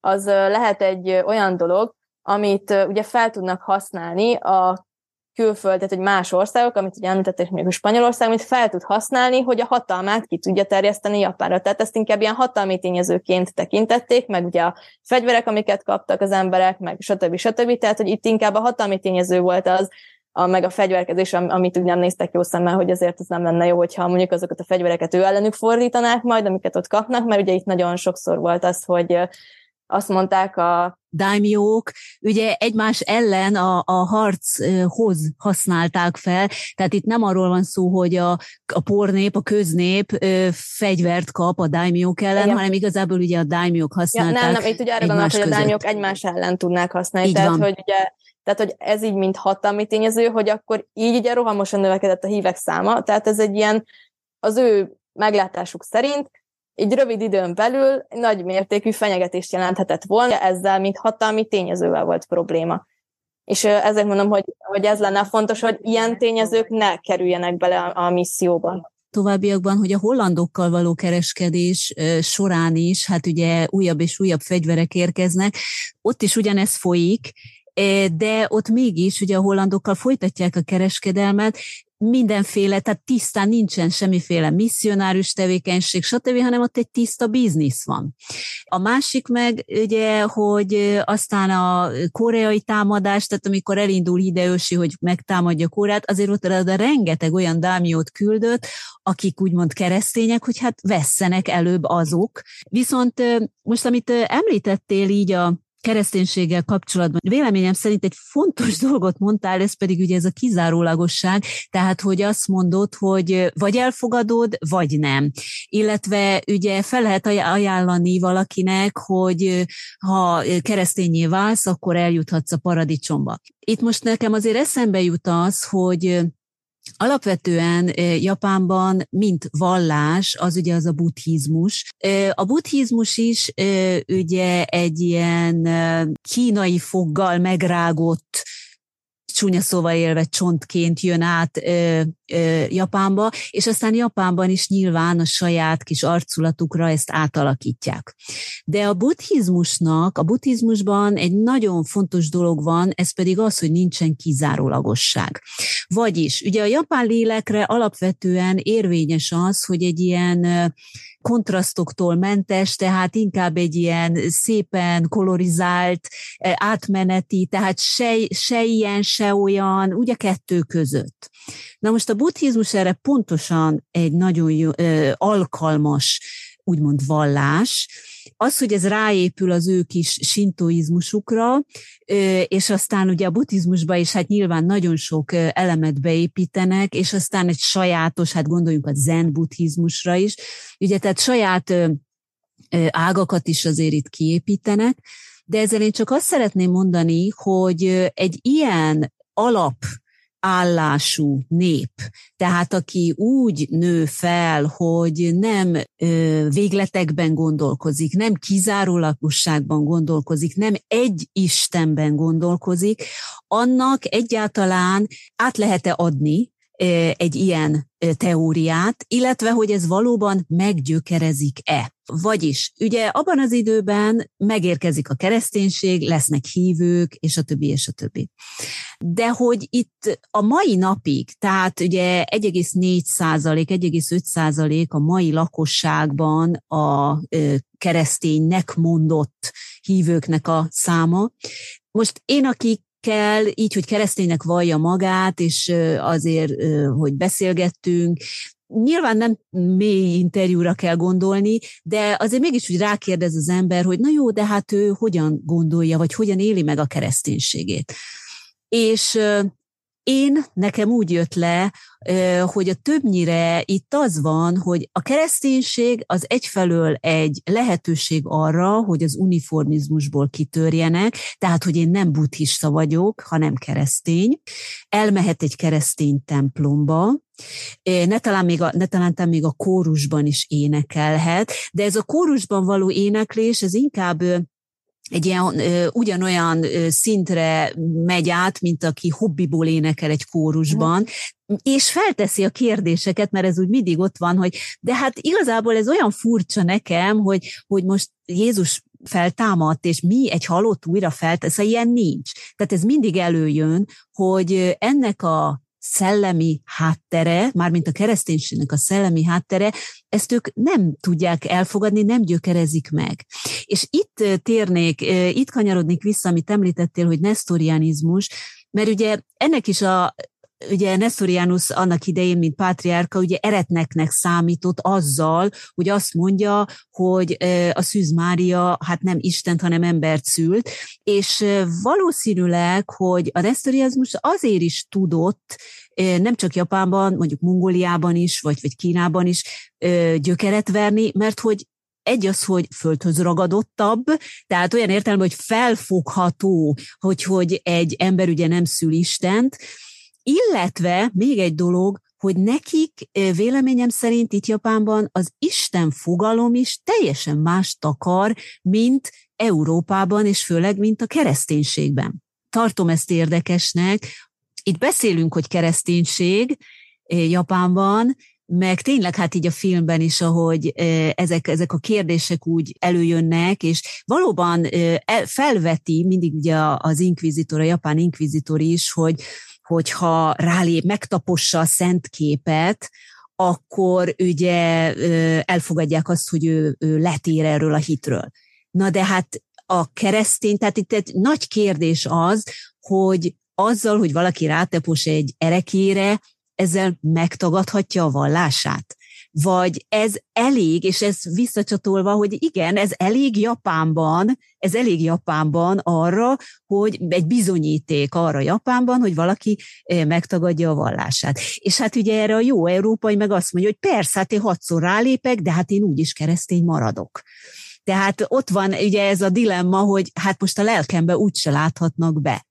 az lehet egy olyan dolog, amit ugye fel tudnak használni a külföldet, hogy más országok, amit ugye említettek, még a Spanyolország, amit fel tud használni, hogy a hatalmát ki tudja terjeszteni Japánra. Tehát ezt inkább ilyen hatalmi tényezőként tekintették, meg ugye a fegyverek, amiket kaptak az emberek, meg stb. stb. Tehát, hogy itt inkább a hatalmi tényező volt az, a, meg a fegyverkezés, amit úgy nem néztek jó szemmel, hogy azért az nem lenne jó, hogyha mondjuk azokat a fegyvereket ő ellenük fordítanák majd, amiket ott kapnak, mert ugye itt nagyon sokszor volt az, hogy azt mondták a daimjók, ugye egymás ellen a, a harchoz használták fel, tehát itt nem arról van szó, hogy a, a pornép, a köznép ö, fegyvert kap a daimjók ellen, igen, hanem igazából ugye a daimjók használták ja, nem, nem, itt ugye arra gondolt, hogy a daimjók egymás ellen tudnák használni, tehát hogy, ugye, tehát hogy ez így mint hatalmi tényező, hogy akkor így ugye rohamosan növekedett a hívek száma, tehát ez egy ilyen az ő meglátásuk szerint így rövid időn belül nagy mértékű fenyegetést jelenthetett volna, ezzel mint hatalmi tényezővel volt probléma. És ezért mondom, hogy, hogy ez lenne fontos, hogy ilyen tényezők ne kerüljenek bele a, a misszióba. Továbbiakban, hogy a hollandokkal való kereskedés során is, hát ugye újabb és újabb fegyverek érkeznek, ott is ugyanez folyik, de ott mégis ugye a hollandokkal folytatják a kereskedelmet, mindenféle, tehát tisztán nincsen semmiféle misszionárius tevékenység, stb., hanem ott egy tiszta biznisz van. A másik meg, ugye, hogy aztán a koreai támadás, tehát amikor elindul Hideyoshi, hogy megtámadja Koreát, azért ott rengeteg olyan dámiót küldött, akik úgymond keresztények, hogy hát vesszenek előbb azok. Viszont most, amit említettél így a kereszténységgel kapcsolatban. Véleményem szerint egy fontos dolgot mondtál, ez pedig ugye ez a kizárólagosság, tehát hogy azt mondod, hogy vagy elfogadod, vagy nem. Illetve ugye fel lehet ajánlani valakinek, hogy ha keresztényé válsz, akkor eljuthatsz a paradicsomba. Itt most nekem azért eszembe jut az, hogy alapvetően Japánban, mint vallás, az ugye az a buddhizmus. A buddhizmus is ugye egy ilyen kínai foggal megrágott, csúnya szóval élve csontként jön át ö, ö, Japánba, és aztán Japánban is nyilván a saját kis arculatukra ezt átalakítják. De a buddhizmusnak, a buddhizmusban egy nagyon fontos dolog van, ez pedig az, hogy nincsen kizárólagosság. Vagyis, ugye a japán lélekre alapvetően érvényes az, hogy egy ilyen kontrasztoktól mentes, tehát inkább egy ilyen szépen kolorizált, átmeneti, tehát se, se ilyen, se olyan, ugye kettő között. Na most a buddhizmus erre pontosan egy nagyon jó, ö, alkalmas, úgymond vallás. Az, hogy ez ráépül az ő kis sintoizmusukra, és aztán ugye a buddhizmusba is hát nyilván nagyon sok elemet beépítenek, és aztán egy sajátos, hát gondoljunk a zen buddhizmusra is, ugye tehát saját ágakat is azért itt kiépítenek, de ezzel én csak azt szeretném mondani, hogy egy ilyen alap állású nép, tehát aki úgy nő fel, hogy nem ö, végletekben gondolkozik, nem kizárólagosságban gondolkozik, nem egy Istenben gondolkozik, annak egyáltalán át lehet-e adni ö, egy ilyen teóriát, illetve hogy ez valóban meggyökerezik-e. Vagyis, ugye abban az időben megérkezik a kereszténység, lesznek hívők, és a többi, és a többi. De hogy itt a mai napig, tehát ugye egy egész négy tized, egy egész öt tized a mai lakosságban a kereszténynek mondott hívőknek a száma. Most én, akik kell, így, hogy kereszténynek vallja magát, és azért, hogy beszélgettünk. Nyilván nem mély interjúra kell gondolni, de azért mégis úgy rákérdez az ember, hogy na jó, de hát ő hogyan gondolja, vagy hogyan éli meg a kereszténységét. És Én, nekem úgy jött le, hogy a többnyire itt az van, hogy a kereszténység az egyfelől egy lehetőség arra, hogy az uniformizmusból kitörjenek, tehát, hogy én nem buddhista vagyok, hanem keresztény. Elmehet egy keresztény templomba, ne talán még a, ne talán még a kórusban is énekelhet, de ez a kórusban való éneklés, ez inkább egy ilyen, ugyanolyan szintre megy át, mint aki hobbiból énekel egy kórusban, és felteszi a kérdéseket, mert ez úgy mindig ott van, hogy de hát igazából ez olyan furcsa nekem, hogy, hogy most Jézus feltámadt, és mi egy halott újra feltesz, ilyen nincs. Tehát ez mindig előjön, hogy ennek a szellemi háttere, mármint a kereszténységnek a szellemi háttere, ezt ők nem tudják elfogadni, nem gyökerezik meg. És itt térnék, itt kanyarodnék vissza, amit említettél, hogy nesztorianizmus, mert ugye ennek is a Ugye Nestorianus annak idején, mint pátriárka, ugye eretneknek számított azzal, hogy azt mondja, hogy a Szűz Mária hát nem Istent, hanem embert szült, és valószínűleg, hogy a nestorianizmus azért is tudott, nem csak Japánban, mondjuk Mongóliában is, vagy, vagy Kínában is gyökeret verni, mert hogy egy az, hogy földhöz ragadottabb, tehát olyan értelme, hogy felfogható, hogy, hogy egy ember ugye nem szül Istent, illetve még egy dolog, hogy nekik véleményem szerint itt Japánban az Isten fogalom is teljesen mást akar, mint Európában, és főleg, mint a kereszténységben. Tartom ezt érdekesnek. Itt beszélünk, hogy kereszténység Japánban, meg tényleg hát így a filmben is, ahogy ezek, ezek a kérdések úgy előjönnek, és valóban felveti mindig ugye az inkvizitor, a japán inkvizitor is, hogy hogyha rálép, megtapossa a szent képet, akkor ugye elfogadják azt, hogy ő, ő letér erről a hitről. Na de hát a keresztény, tehát itt egy nagy kérdés az, hogy azzal, hogy valaki rátapos egy erekére, ezzel megtagadhatja a vallását. Vagy ez elég, és ez visszacsatolva, hogy igen, ez elég Japánban, ez elég Japánban arra, hogy egy bizonyíték arra Japánban, hogy valaki megtagadja a vallását. És hát ugye erre a jó európai meg azt mondja, hogy persze, hát én hatszor rálépek, de hát én úgyis keresztény maradok. Tehát ott van ugye ez a dilemma, hogy hát most a lelkembe úgyse láthatnak be.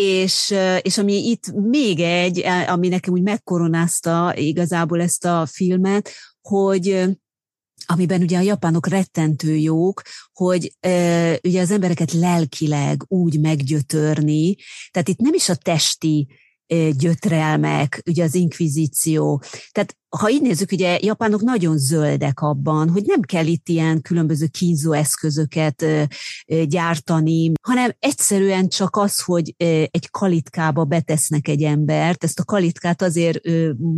És, és ami itt még egy, ami nekem úgy megkoronázta igazából ezt a filmet, hogy amiben ugye a japánok rettentő jók, hogy ugye az embereket lelkileg úgy meggyötörni, tehát itt nem is a testi gyötrelmek, ugye az inkvizíció. Tehát ha így nézzük, ugye japánok nagyon zöldek abban, hogy nem kell itt ilyen különböző kínzó eszközöket gyártani, hanem egyszerűen csak az, hogy egy kalitkába betesznek egy embert. Ezt a kalitkát azért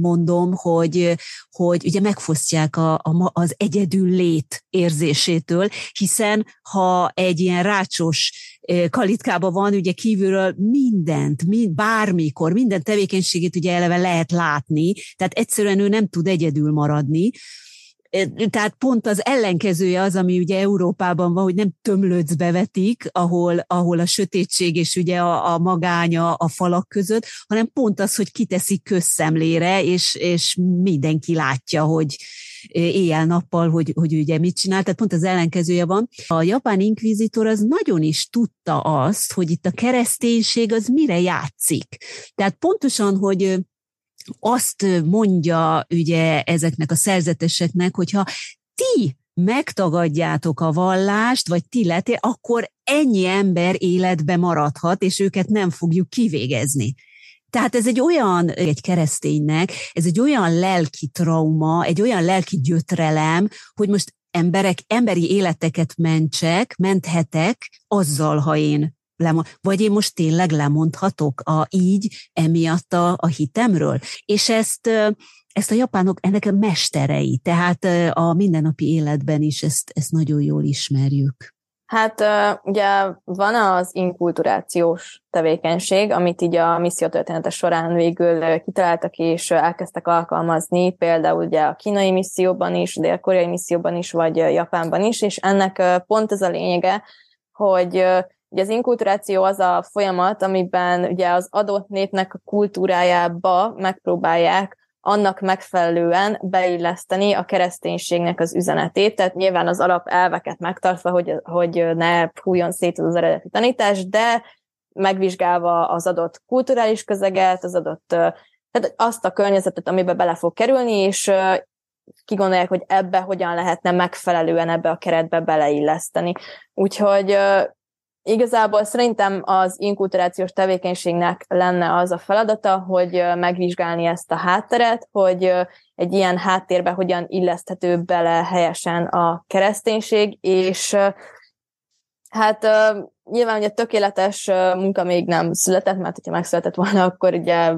mondom, hogy, hogy ugye megfosztják a, a, az egyedül lét érzésétől, hiszen ha egy ilyen rácsos kalitkában van, ugye kívülről mindent, mind, bármikor, minden tevékenységét ugye eleve lehet látni, tehát egyszerűen ő nem tud egyedül maradni. Tehát pont az ellenkezője az, ami ugye Európában van, hogy nem tömlöcbe vetik, ahol, ahol a sötétség és ugye a, a magánya a falak között, hanem pont az, hogy kiteszik közszemlére, és, és mindenki látja, hogy éjjel-nappal, hogy, hogy ugye mit csinál, tehát pont az ellenkezője van. A japán inkvizitor az nagyon is tudta azt, hogy itt a kereszténység az mire játszik. Tehát pontosan, hogy azt mondja ugye ezeknek a szerzeteseknek, hogyha ti megtagadjátok a vallást, vagy ti letér, akkor ennyi ember életbe maradhat, és őket nem fogjuk kivégezni. Tehát ez egy olyan, egy kereszténynek, ez egy olyan lelki trauma, egy olyan lelki gyötrelem, hogy most emberek, emberi életeket mentsek, menthetek azzal, ha én lemond, vagy én most tényleg lemondhatok a, így emiatt a, a hitemről. És ezt, ezt a japánok ennek a mesterei, tehát a mindennapi életben is ezt, ezt nagyon jól ismerjük. Hát ugye van az inkulturációs tevékenység, amit így a misszió története során végül kitaláltak és elkezdtek alkalmazni, például ugye a kínai misszióban is, dél-koreai misszióban is, vagy Japánban is, és ennek pont ez a lényege, hogy Ugye az inkulturáció az a folyamat, amiben ugye az adott népnek a kultúrájába megpróbálják annak megfelelően beilleszteni a kereszténységnek az üzenetét, tehát nyilván az alapelveket megtartva, hogy, hogy ne hújjon szét az eredeti tanítás, de megvizsgálva az adott kulturális közeget, az adott, tehát azt a környezetet, amiben bele fog kerülni, és kigondolják, hogy ebbe hogyan lehetne megfelelően ebbe a keretbe beleilleszteni. Úgyhogy igazából szerintem az inkulturációs tevékenységnek lenne az a feladata, hogy megvizsgálni ezt a hátteret, hogy egy ilyen háttérbe hogyan illeszthető bele helyesen a kereszténység, és hát nyilván ugye tökéletes munka még nem született, mert hogyha megszületett volna, akkor ugye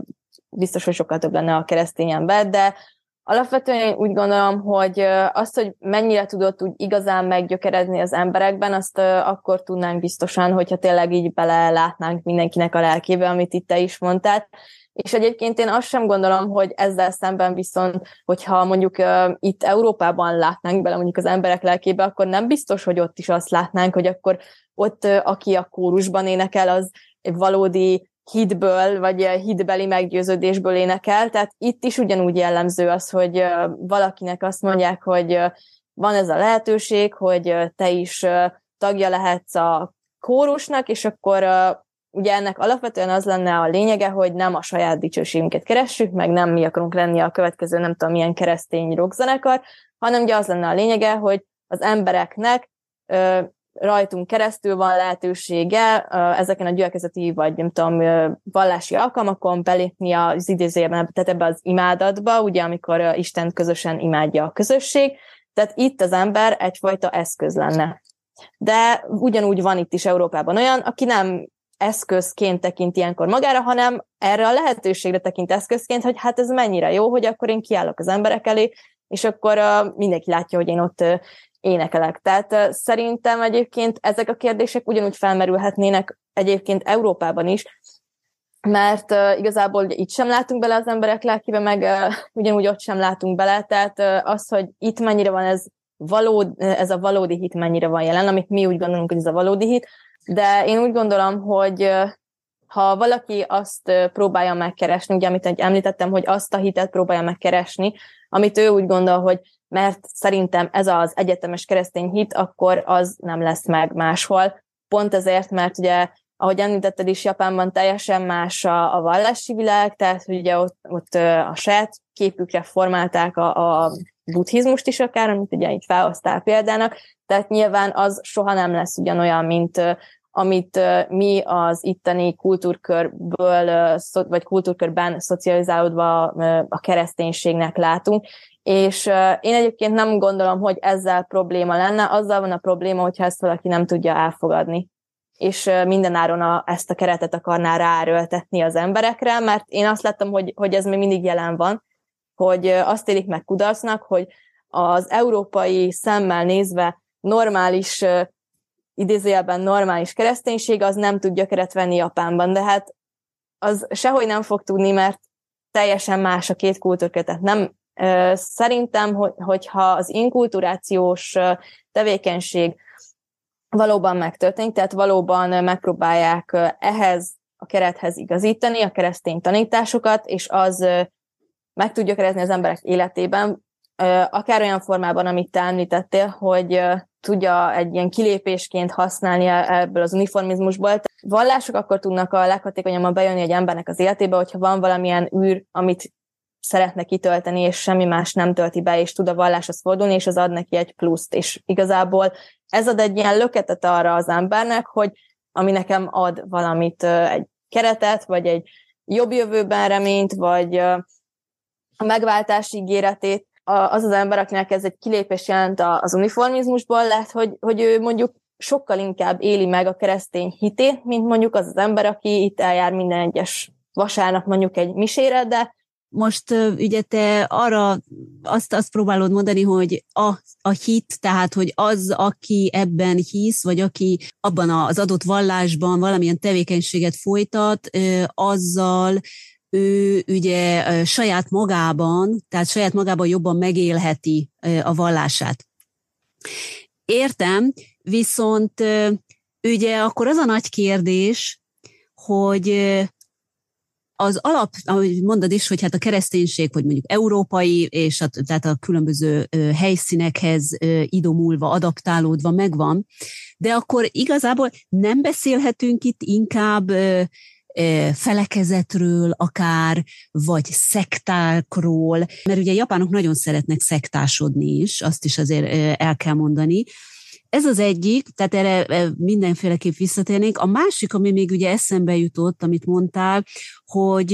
biztos, hogy sokkal több lenne a keresztény ember, de alapvetően én úgy gondolom, hogy azt, hogy mennyire tudott úgy igazán meggyökerezni az emberekben, azt akkor tudnánk biztosan, hogyha tényleg így belelátnánk mindenkinek a lelkébe, amit itt te is mondtál. És egyébként én azt sem gondolom, hogy ezzel szemben viszont, hogyha mondjuk uh, itt Európában látnánk bele mondjuk az emberek lelkébe, akkor nem biztos, hogy ott is azt látnánk, hogy akkor ott, uh, aki a kórusban énekel, az egy valódi hitből, vagy hitbeli meggyőződésből énekel, tehát itt is ugyanúgy jellemző az, hogy valakinek azt mondják, hogy van ez a lehetőség, hogy te is tagja lehetsz a kórusnak, és akkor ugye ennek alapvetően az lenne a lényege, hogy nem a saját dicsőségünket keressük, meg nem mi akarunk lenni a következő nem tudom milyen keresztény rockzenekar, hanem ugye az lenne a lényege, hogy az embereknek rajtunk keresztül van lehetősége ezeken a gyülekezeti, vagy nem tudom, vallási alkalmakon belépni az idézőjelben, tehát ebbe az imádatba, ugye, amikor Isten közösen imádja a közösség, tehát itt az ember egyfajta eszköz lenne. De ugyanúgy van itt is Európában olyan, aki nem eszközként tekint ilyenkor magára, hanem erre a lehetőségre tekint eszközként, hogy hát ez mennyire jó, hogy akkor én kiállok az emberek elé, és akkor mindenki látja, hogy én ott énekelek. Tehát szerintem egyébként ezek a kérdések ugyanúgy felmerülhetnének egyébként Európában is, mert igazából itt sem látunk bele az emberek lelkébe, meg ugyanúgy ott sem látunk bele, tehát az, hogy itt mennyire van ez, valód, ez a valódi hit mennyire van jelen, amit mi úgy gondolunk, hogy ez a valódi hit, de én úgy gondolom, hogy ha valaki azt próbálja megkeresni, ugye amit említettem, hogy azt a hitet próbálja megkeresni, amit ő úgy gondol, hogy mert szerintem ez az egyetemes keresztény hit, akkor az nem lesz meg máshol. Pont ezért, mert ugye, ahogy említetted is, Japánban teljesen más a, a vallási világ, tehát hogy ugye ott, ott a saját képükre formálták a, a buddhizmust is akár, amit ugye így felhoztál példának, tehát nyilván az soha nem lesz ugyanolyan, mint amit mi az itteni kultúrkörből, vagy kultúrkörben szocializálódva a kereszténységnek látunk, és én egyébként nem gondolom, hogy ezzel probléma lenne, azzal van a probléma, hogyha ezt valaki nem tudja elfogadni, és mindenáron a, ezt a keretet akarná ráerőltetni az emberekre, mert én azt láttam, hogy, hogy ez még mindig jelen van, hogy azt élik meg kudarcnak, hogy az európai szemmel nézve normális, idézőjelben normális kereszténység, az nem tudja keret venni Japánban, de hát az sehogy nem fog tudni, mert teljesen más a két kultúrkötet, tehát nem szerintem, hogyha az inkulturációs tevékenység valóban megtörténik, tehát valóban megpróbálják ehhez a kerethez igazítani a keresztény tanításokat, és az meg tudja kerezni az emberek életében, akár olyan formában, amit te említettél, hogy tudja egy ilyen kilépésként használni ebből az uniformizmusból. Vallások akkor tudnak a leghatékonyabban bejönni egy embernek az életébe, hogyha van valamilyen űr, amit szeretne kitölteni, és semmi más nem tölti be, és tud a valláshoz fordulni, és az ad neki egy pluszt. És igazából ez ad egy ilyen löketet arra az embernek, hogy ami nekem ad valamit, egy keretet, vagy egy jobb jövőben reményt, vagy a megváltás ígéretét, az az embereknek ez egy kilépés jelent az uniformizmusból, lehet, hogy, hogy ő mondjuk sokkal inkább éli meg a keresztény hitét, mint mondjuk az az ember, aki itt eljár minden egyes vasárnap mondjuk egy misére, de most ugye te arra azt, azt próbálod mondani, hogy a, a hit, tehát hogy az, aki ebben hisz, vagy aki abban az adott vallásban valamilyen tevékenységet folytat, azzal ő ugye saját magában, tehát saját magában jobban megélheti a vallását. Értem, viszont ugye akkor az a nagy kérdés, hogy az alap, ahogy mondod is, hogy hát a kereszténység, vagy mondjuk európai, és a, tehát a különböző helyszínekhez idomulva, adaptálódva megvan, de akkor igazából nem beszélhetünk itt inkább felekezetről akár, vagy szektákról, mert ugye japánok nagyon szeretnek szektásodni is, azt is azért el kell mondani. Ez az egyik, tehát erre mindenféleképp visszatérnénk. A másik, ami még ugye eszembe jutott, amit mondtál, hogy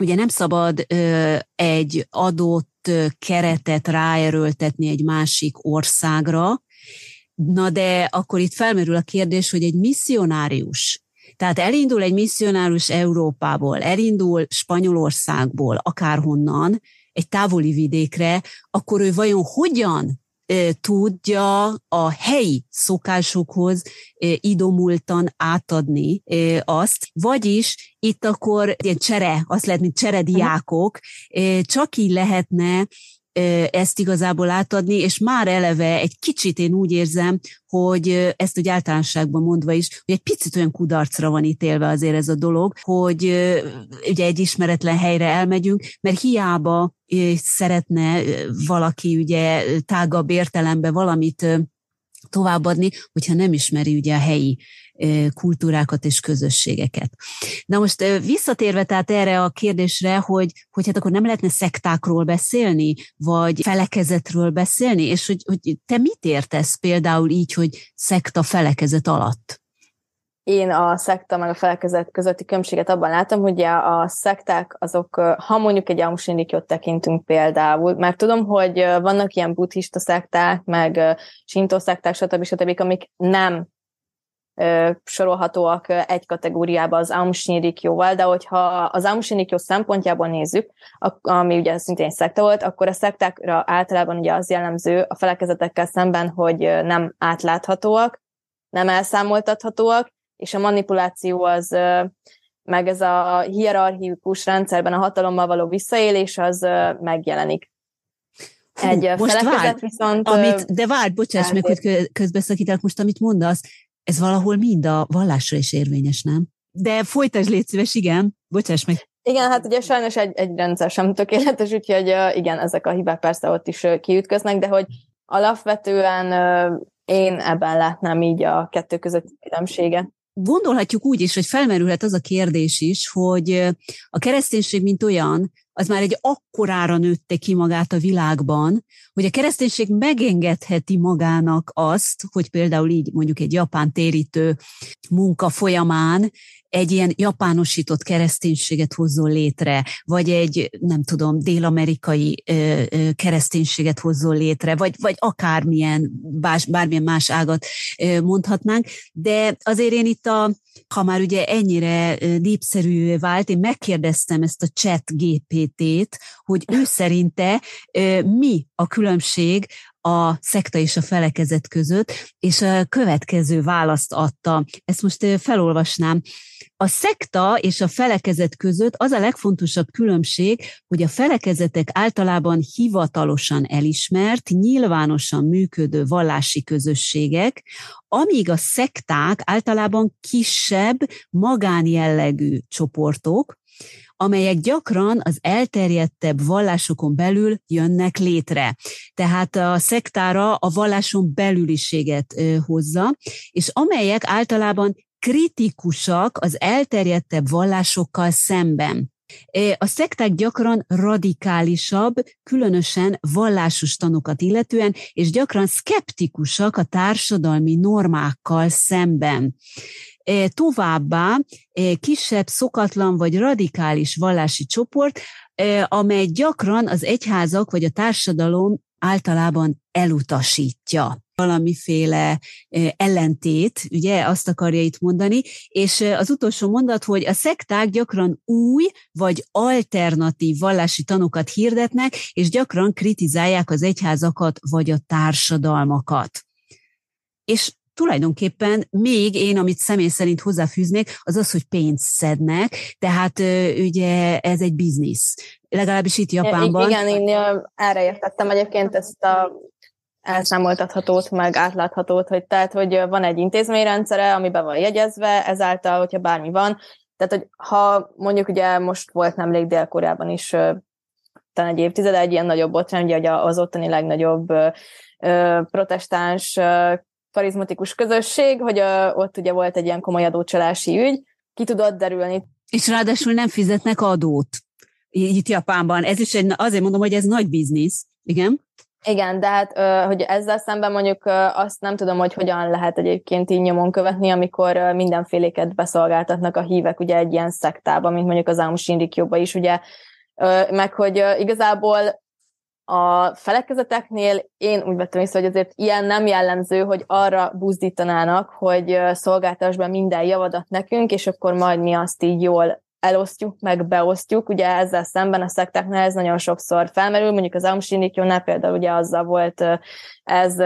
ugye nem szabad egy adott keretet ráerőltetni egy másik országra, na de akkor itt felmerül a kérdés, hogy egy misszionárius, tehát elindul egy misszionárius Európából, elindul Spanyolországból, akárhonnan, egy távoli vidékre, akkor ő vajon hogyan tudja a helyi szokásokhoz idomultan átadni azt, vagyis itt akkor ilyen csere, azt lehet, mint cserediákok, csak így lehetne ezt igazából átadni, és már eleve egy kicsit én úgy érzem, hogy ezt úgy általánosságban mondva is, hogy egy picit olyan kudarcra van ítélve azért ez a dolog, hogy ugye egy ismeretlen helyre elmegyünk, mert hiába szeretne valaki ugye tágabb értelemben valamit továbbadni, hogyha nem ismeri ugye a helyi kultúrákat és közösségeket. Na most visszatérve tehát erre a kérdésre, hogy, hogy hát akkor nem lehetne szektákról beszélni, vagy felekezetről beszélni, és hogy, hogy te mit értesz például így, hogy szekta felekezet alatt? Én a szekta meg a felekezet közötti különbséget abban látom, hogy a szekták azok, ha mondjuk egy Aum Shinrikyót tekintünk például, mert tudom, hogy vannak ilyen buddhista szekták, meg sintó szekták, stb. stb., amik nem sorolhatóak egy kategóriába az Aum Shinrikyóval, de hogyha az Aum Shinrikyó szempontjából nézzük, ami ugye szintén egy szekta volt, akkor a szektákra általában ugye az jellemző a felekezetekkel szemben, hogy nem átláthatóak, nem elszámoltathatóak, és a manipuláció az, meg ez a hierarchikus rendszerben a hatalommal való visszaélés, az megjelenik. Egy Hú, most várj, viszont, amit, de várj, bocsáss meg, hogy közbeszakítanak most, amit mondasz, ez valahol mind a vallásra is érvényes, nem? De folytasd, légy szíves, igen, bocsáss meg. Igen, hát ugye sajnos egy, egy rendszer sem tökéletes, úgyhogy igen, ezek a hibák persze ott is kiütköznek, de hogy alapvetően én ebben látnám így a kettő közötti különbséget. Gondolhatjuk úgy is, hogy felmerülhet az a kérdés is, hogy a kereszténység mint olyan, az már egy akkorára nőtte ki magát a világban, hogy a kereszténység megengedheti magának azt, hogy például így mondjuk egy japán térítő munka folyamán egy ilyen japánosított kereszténységet hozzon létre, vagy egy, nem tudom, dél-amerikai ö, ö, kereszténységet hozzon létre, vagy, vagy akármilyen, bár, bármilyen más ágat ö, mondhatnánk, de azért én itt a, ha már ugye ennyire népszerű vált, én megkérdeztem ezt a chat gé pé té-t, hogy ő szerinte ö, mi a különbség a szekta és a felekezet között, és a következő választ adta. Ezt most felolvasnám. A szekta és a felekezet között az a legfontosabb különbség, hogy a felekezetek általában hivatalosan elismert, nyilvánosan működő vallási közösségek, amíg a szekták általában kisebb, magánjellegű csoportok, amelyek gyakran az elterjedtebb vallásokon belül jönnek létre. Tehát a szektára a valláson belüliséget hozza, és amelyek általában kritikusak az elterjedtebb vallásokkal szemben. A szekták gyakran radikálisabb, különösen vallásos tanokat illetően, és gyakran szkeptikusak a társadalmi normákkal szemben. Továbbá kisebb, szokatlan vagy radikális vallási csoport, amely gyakran az egyházak vagy a társadalom általában elutasítja. Valamiféle ellentét, ugye, azt akarja itt mondani, és az utolsó mondat, hogy a szekták gyakran új vagy alternatív vallási tanokat hirdetnek, és gyakran kritizálják az egyházakat vagy a társadalmakat. És tulajdonképpen még én, amit személy szerint hozzáfűznék, az az, hogy pénzt szednek, tehát ugye ez egy biznisz. Legalábbis itt Japánban. Igen, én erre értettem egyébként ezt a elszámoltathatót, meg átláthatót, hogy tehát, hogy van egy intézményrendszere, ami be van jegyezve, ezáltal, hogyha bármi van. Tehát, hogy ha mondjuk ugye most volt nemrég Dél-Koreában is talán egy évtizede egy ilyen nagyobb botrány, ugye az ottani legnagyobb ö, protestáns ö, karizmatikus közösség, hogy ö, ott ugye volt egy ilyen komoly adócsalási ügy, ki tudott derülni. És ráadásul nem fizetnek adót itt Japánban. Ez is egy, azért mondom, hogy ez nagy biznisz, igen? Igen, de hát, hogy ezzel szemben mondjuk azt nem tudom, hogy hogyan lehet egyébként így nyomon követni, amikor mindenféléket beszolgáltatnak a hívek ugye egy ilyen szektában, mint mondjuk az Aum Shinrikyōba is, ugye, meg hogy igazából a felekezeteknél én úgy vettem észre, hogy azért ilyen nem jellemző, hogy arra buzdítanának, hogy szolgáltass be minden javadat nekünk, és akkor majd mi azt így jól elosztjuk, meg beosztjuk, ugye ezzel szemben a szektáknál ez nagyon sokszor felmerül, mondjuk az Aum Shinrikyōnál például ugye azzal volt ez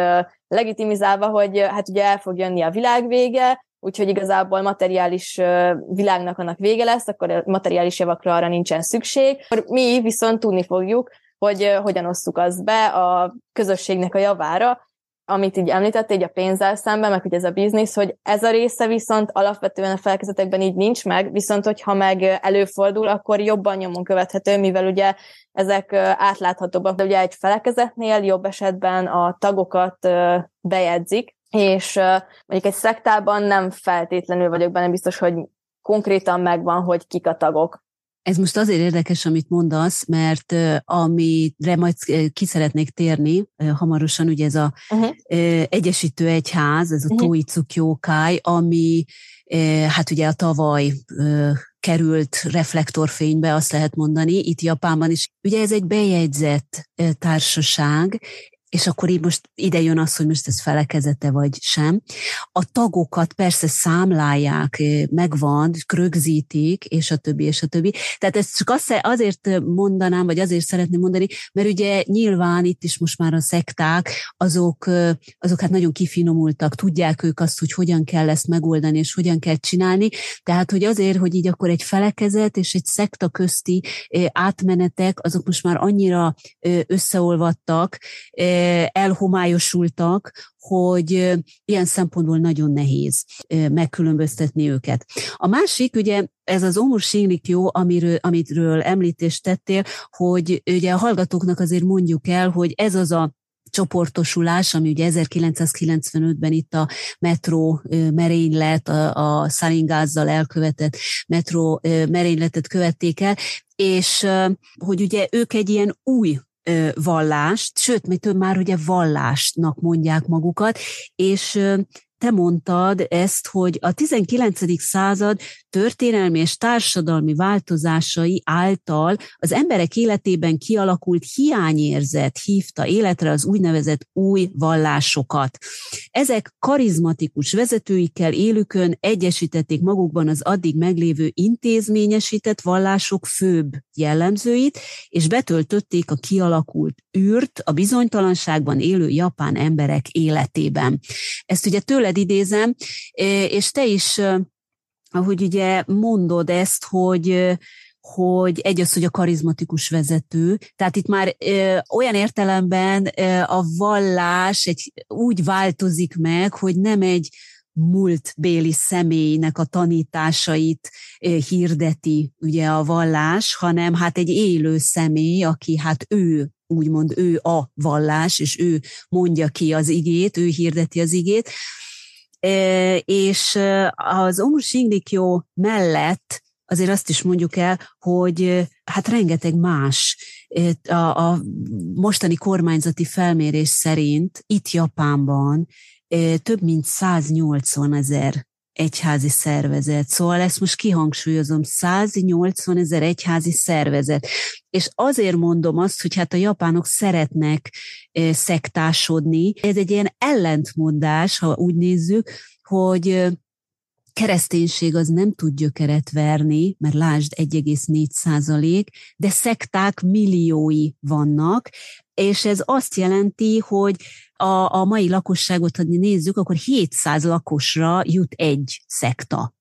legitimizálva, hogy hát ugye el fog jönni a világ vége, úgyhogy igazából materiális világnak annak vége lesz, akkor materiális javakra arra nincsen szükség. Akkor mi viszont tudni fogjuk, hogy hogyan osszuk azt be a közösségnek a javára, amit így említett, így a pénzzel szemben, meg hogy ez a biznisz, hogy ez a része viszont alapvetően a felekezetekben így nincs meg, viszont hogyha meg előfordul, akkor jobban nyomon követhető, mivel ugye ezek átláthatóbbak. De ugye egy felekezetnél jobb esetben a tagokat bejegyzik, és mondjuk egy szektában nem feltétlenül vagyok benne biztos, hogy konkrétan megvan, hogy kik a tagok. Ez most azért érdekes, amit mondasz, mert amire majd ki szeretnék térni hamarosan, ugye ez a uh-huh. egyesítő egyház, ez a uh-huh. Toitsu Kyokai, ami hát ugye a tavaly került reflektorfénybe, azt lehet mondani, itt Japánban is. Ugye ez egy bejegyzett társaság, és akkor így most ide jön az, hogy most ez felekezete vagy sem. A tagokat persze számlálják, megvan, rögzítik, és a többi, és a többi. Tehát ezt csak azért mondanám, vagy azért szeretném mondani, mert ugye nyilván itt is most már a szekták, azok, azok hát nagyon kifinomultak, tudják ők azt, hogy hogyan kell ezt megoldani, és hogyan kell csinálni. Tehát, hogy azért, hogy így akkor egy felekezet és egy szekta közti átmenetek, azok most már annyira összeolvadtak, elhomályosultak, hogy ilyen szempontból nagyon nehéz megkülönböztetni őket. A másik, ugye ez az Aum Shinrikyō, amiről, amiről említést tettél, hogy ugye a hallgatóknak azért mondjuk el, hogy ez az a csoportosulás, ami ugye ezerkilencszázkilencvenötben itt a metró merénylet, a, a száringázzal elkövetett metró merényletet követték el, és hogy ugye ők egy ilyen új vallást, sőt, még több már ugye vallásnak mondják magukat, és te mondtad ezt, hogy a tizenkilencedik század történelmi és társadalmi változásai által az emberek életében kialakult hiányérzet hívta életre az úgynevezett új vallásokat. Ezek karizmatikus vezetőikkel élükön egyesítették magukban az addig meglévő intézményesített vallások főbb jellemzőit, és betöltötték a kialakult űrt a bizonytalanságban élő japán emberek életében. Ezt ugye tőled idézem, és te is, ahogy ugye mondod ezt, hogy, hogy egy az, hogy a karizmatikus vezető, tehát itt már olyan értelemben a vallás egy, úgy változik meg, hogy nem egy múltbéli személynek a tanításait hirdeti ugye a vallás, hanem hát egy élő személy, aki hát ő, úgymond ő a vallás, és ő mondja ki az igét, ő hirdeti az igét. És az Aum Shinrikyō mellett azért azt is mondjuk el, hogy hát rengeteg más a, a mostani kormányzati felmérés szerint itt Japánban több mint száznyolcvanezer egyházi szervezet. Szóval ezt most kihangsúlyozom, száznyolcvanezer egyházi szervezet. És azért mondom azt, hogy hát a japánok szeretnek szektásodni. Ez egy ilyen ellentmondás, ha úgy nézzük, hogy kereszténység az nem tud gyökeret verni, mert lásd egy egész négy százalék, de szekták milliói vannak, és ez azt jelenti, hogy a, a mai lakosságot, ha nézzük, akkor hétszáz lakosra jut egy szekta.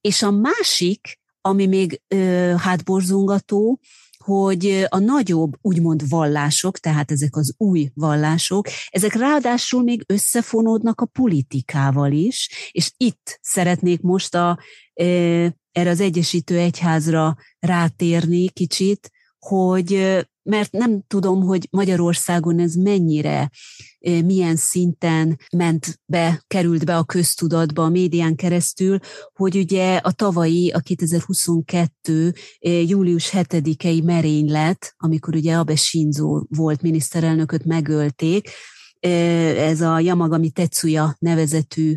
És a másik, ami még ö, hát borzongató, hogy a nagyobb, úgymond vallások, tehát ezek az új vallások, ezek ráadásul még összefonódnak a politikával is, és itt szeretnék most a, erre az Egyesítő Egyházra rátérni kicsit, hogy mert nem tudom, hogy Magyarországon ez mennyire, milyen szinten ment be, került be a köztudatba a médián keresztül, hogy ugye a tavalyi, a kétezer-huszonkettő július hetedikei merénylet, amikor ugye Abe Shinzo volt miniszterelnököt, megölték, ez a Yamagami Tetsuya nevezetű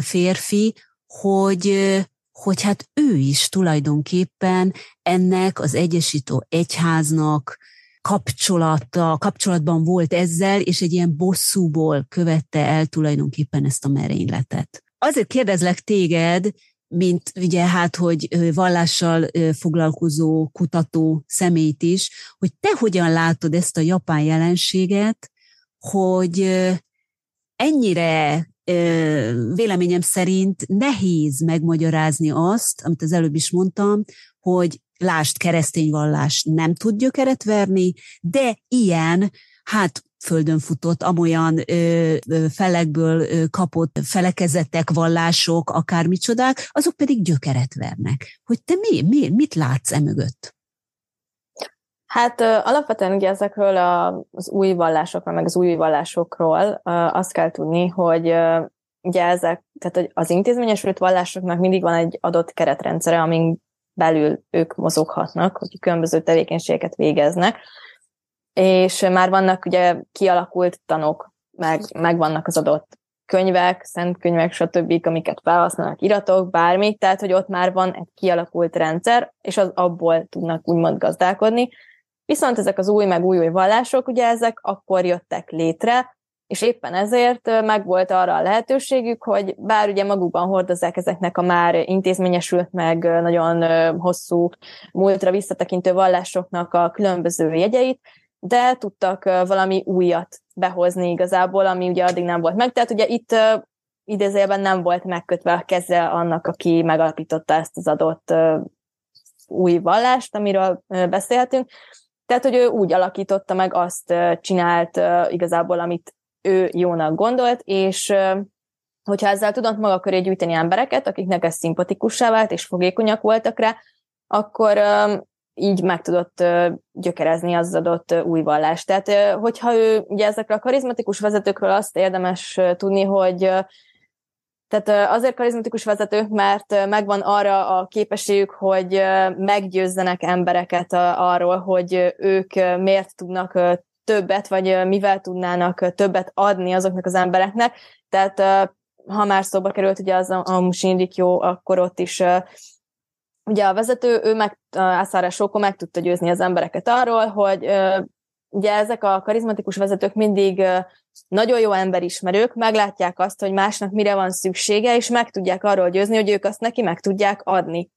férfi, hogy... hogy hát ő is tulajdonképpen ennek az Egyesítő Egyháznak kapcsolata, kapcsolatban volt ezzel, és egy ilyen bosszúból követte el tulajdonképpen ezt a merényletet. Azért kérdezlek téged, mint ugye hát, hogy vallással foglalkozó kutató személyt is, hogy te hogyan látod ezt a japán jelenséget, hogy ennyire... véleményem szerint nehéz megmagyarázni azt, amit az előbb is mondtam, hogy lásd, keresztény vallás nem tud gyökeret verni, de ilyen, hát földön futott, amolyan ö, ö, felekből ö, kapott felekezetek, vallások, akármicsodák, azok pedig gyökeret vernek. Hogy te mi, mi, mit látsz e mögött? Hát alapvetően ugye ezekről az új vallásokról, meg az új vallásokról azt kell tudni, hogy ugye ezek, tehát hogy az intézményesült vallásoknak mindig van egy adott keretrendszere, amin belül ők mozoghatnak, hogy különböző tevékenységeket végeznek, és már vannak ugye kialakult tanok, meg, meg vannak az adott könyvek, szentkönyvek, stb., amiket felhasználnak, iratok, bármi, tehát hogy ott már van egy kialakult rendszer, és az abból tudnak úgymond gazdálkodni. Viszont ezek az új, meg új-új vallások, ugye ezek akkor jöttek létre, és éppen ezért megvolt arra a lehetőségük, hogy bár ugye magukban hordozzák ezeknek a már intézményesült, meg nagyon hosszú múltra visszatekintő vallásoknak a különböző jegyeit, de tudtak valami újat behozni igazából, ami ugye addig nem volt meg. Tehát ugye itt idézőjelben nem volt megkötve a keze annak, aki megalapította ezt az adott új vallást, amiről beszélhetünk. Tehát, hogy ő úgy alakította meg, azt csinált igazából, amit ő jónak gondolt, és hogyha ezzel tudott maga köré gyűjteni embereket, akiknek ez szimpatikussá vált, és fogékonyak voltak rá, akkor így meg tudott gyökerezni az adott új vallást. Tehát, hogyha ő, ugye ezekről a karizmatikus vezetőkről azt érdemes tudni, hogy tehát azért karizmatikus vezetők, mert megvan arra a képességük, hogy meggyőzzenek embereket arról, hogy ők miért tudnak többet, vagy mivel tudnának többet adni azoknak az embereknek. Tehát ha már szóba került ugye az Aum Shinrikyō, akkor ott is ugye a vezető, ő meg, Asára Sóko meg tudta győzni az embereket arról, hogy ugye ezek a karizmatikus vezetők mindig nagyon jó emberismerők, meglátják azt, hogy másnak mire van szüksége, és meg tudják arról győzni, hogy ők azt neki meg tudják adni.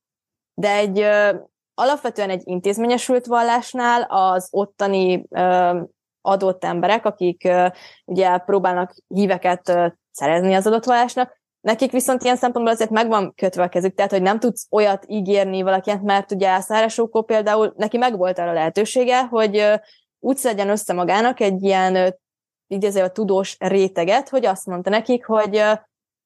De egy alapvetően egy intézményesült vallásnál az ottani adott emberek, akik ugye próbálnak híveket szerezni az adott vallásnak, nekik viszont ilyen szempontból azért meg van kötve a kezük, tehát hogy nem tudsz olyat ígérni valakinek, mert ugye Asára Sóko például, neki megvolt arra lehetősége, hogy úgy szedjen össze magának egy ilyen idézőjelben tudós réteget, hogy azt mondta nekik, hogy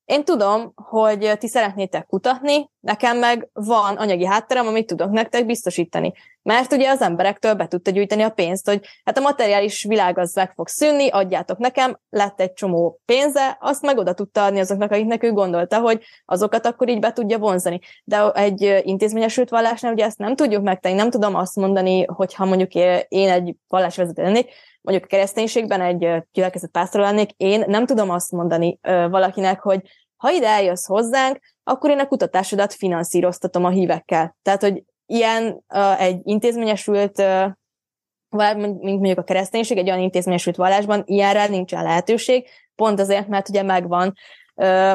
én tudom, hogy ti szeretnétek kutatni, nekem meg van anyagi hátterem, amit tudok nektek biztosítani. Mert ugye az emberektől be tudta gyűjteni a pénzt, hogy hát a materiális világ az meg fog szűnni, adjátok nekem, lett egy csomó pénze, azt meg oda tudta adni azoknak, akiknek ő gondolta, hogy azokat akkor így be tudja vonzani. De egy intézményesült vallásnál ugye ezt nem tudjuk megtenni, nem tudom azt mondani, hogyha mondjuk én egy vallásvezető lennék, mondjuk a kereszténységben egy gyülekezet pásztor lennék, én nem tudom azt mondani valakinek, hogy ha ide eljössz hozzánk, akkor én a kutatásodat finanszíroztatom a hívekkel. Tehát, hogy ilyen egy intézményesült, mint mondjuk a kereszténység, egy olyan intézményesült vallásban, ilyenre nincsen lehetőség, pont azért, mert ugye megvan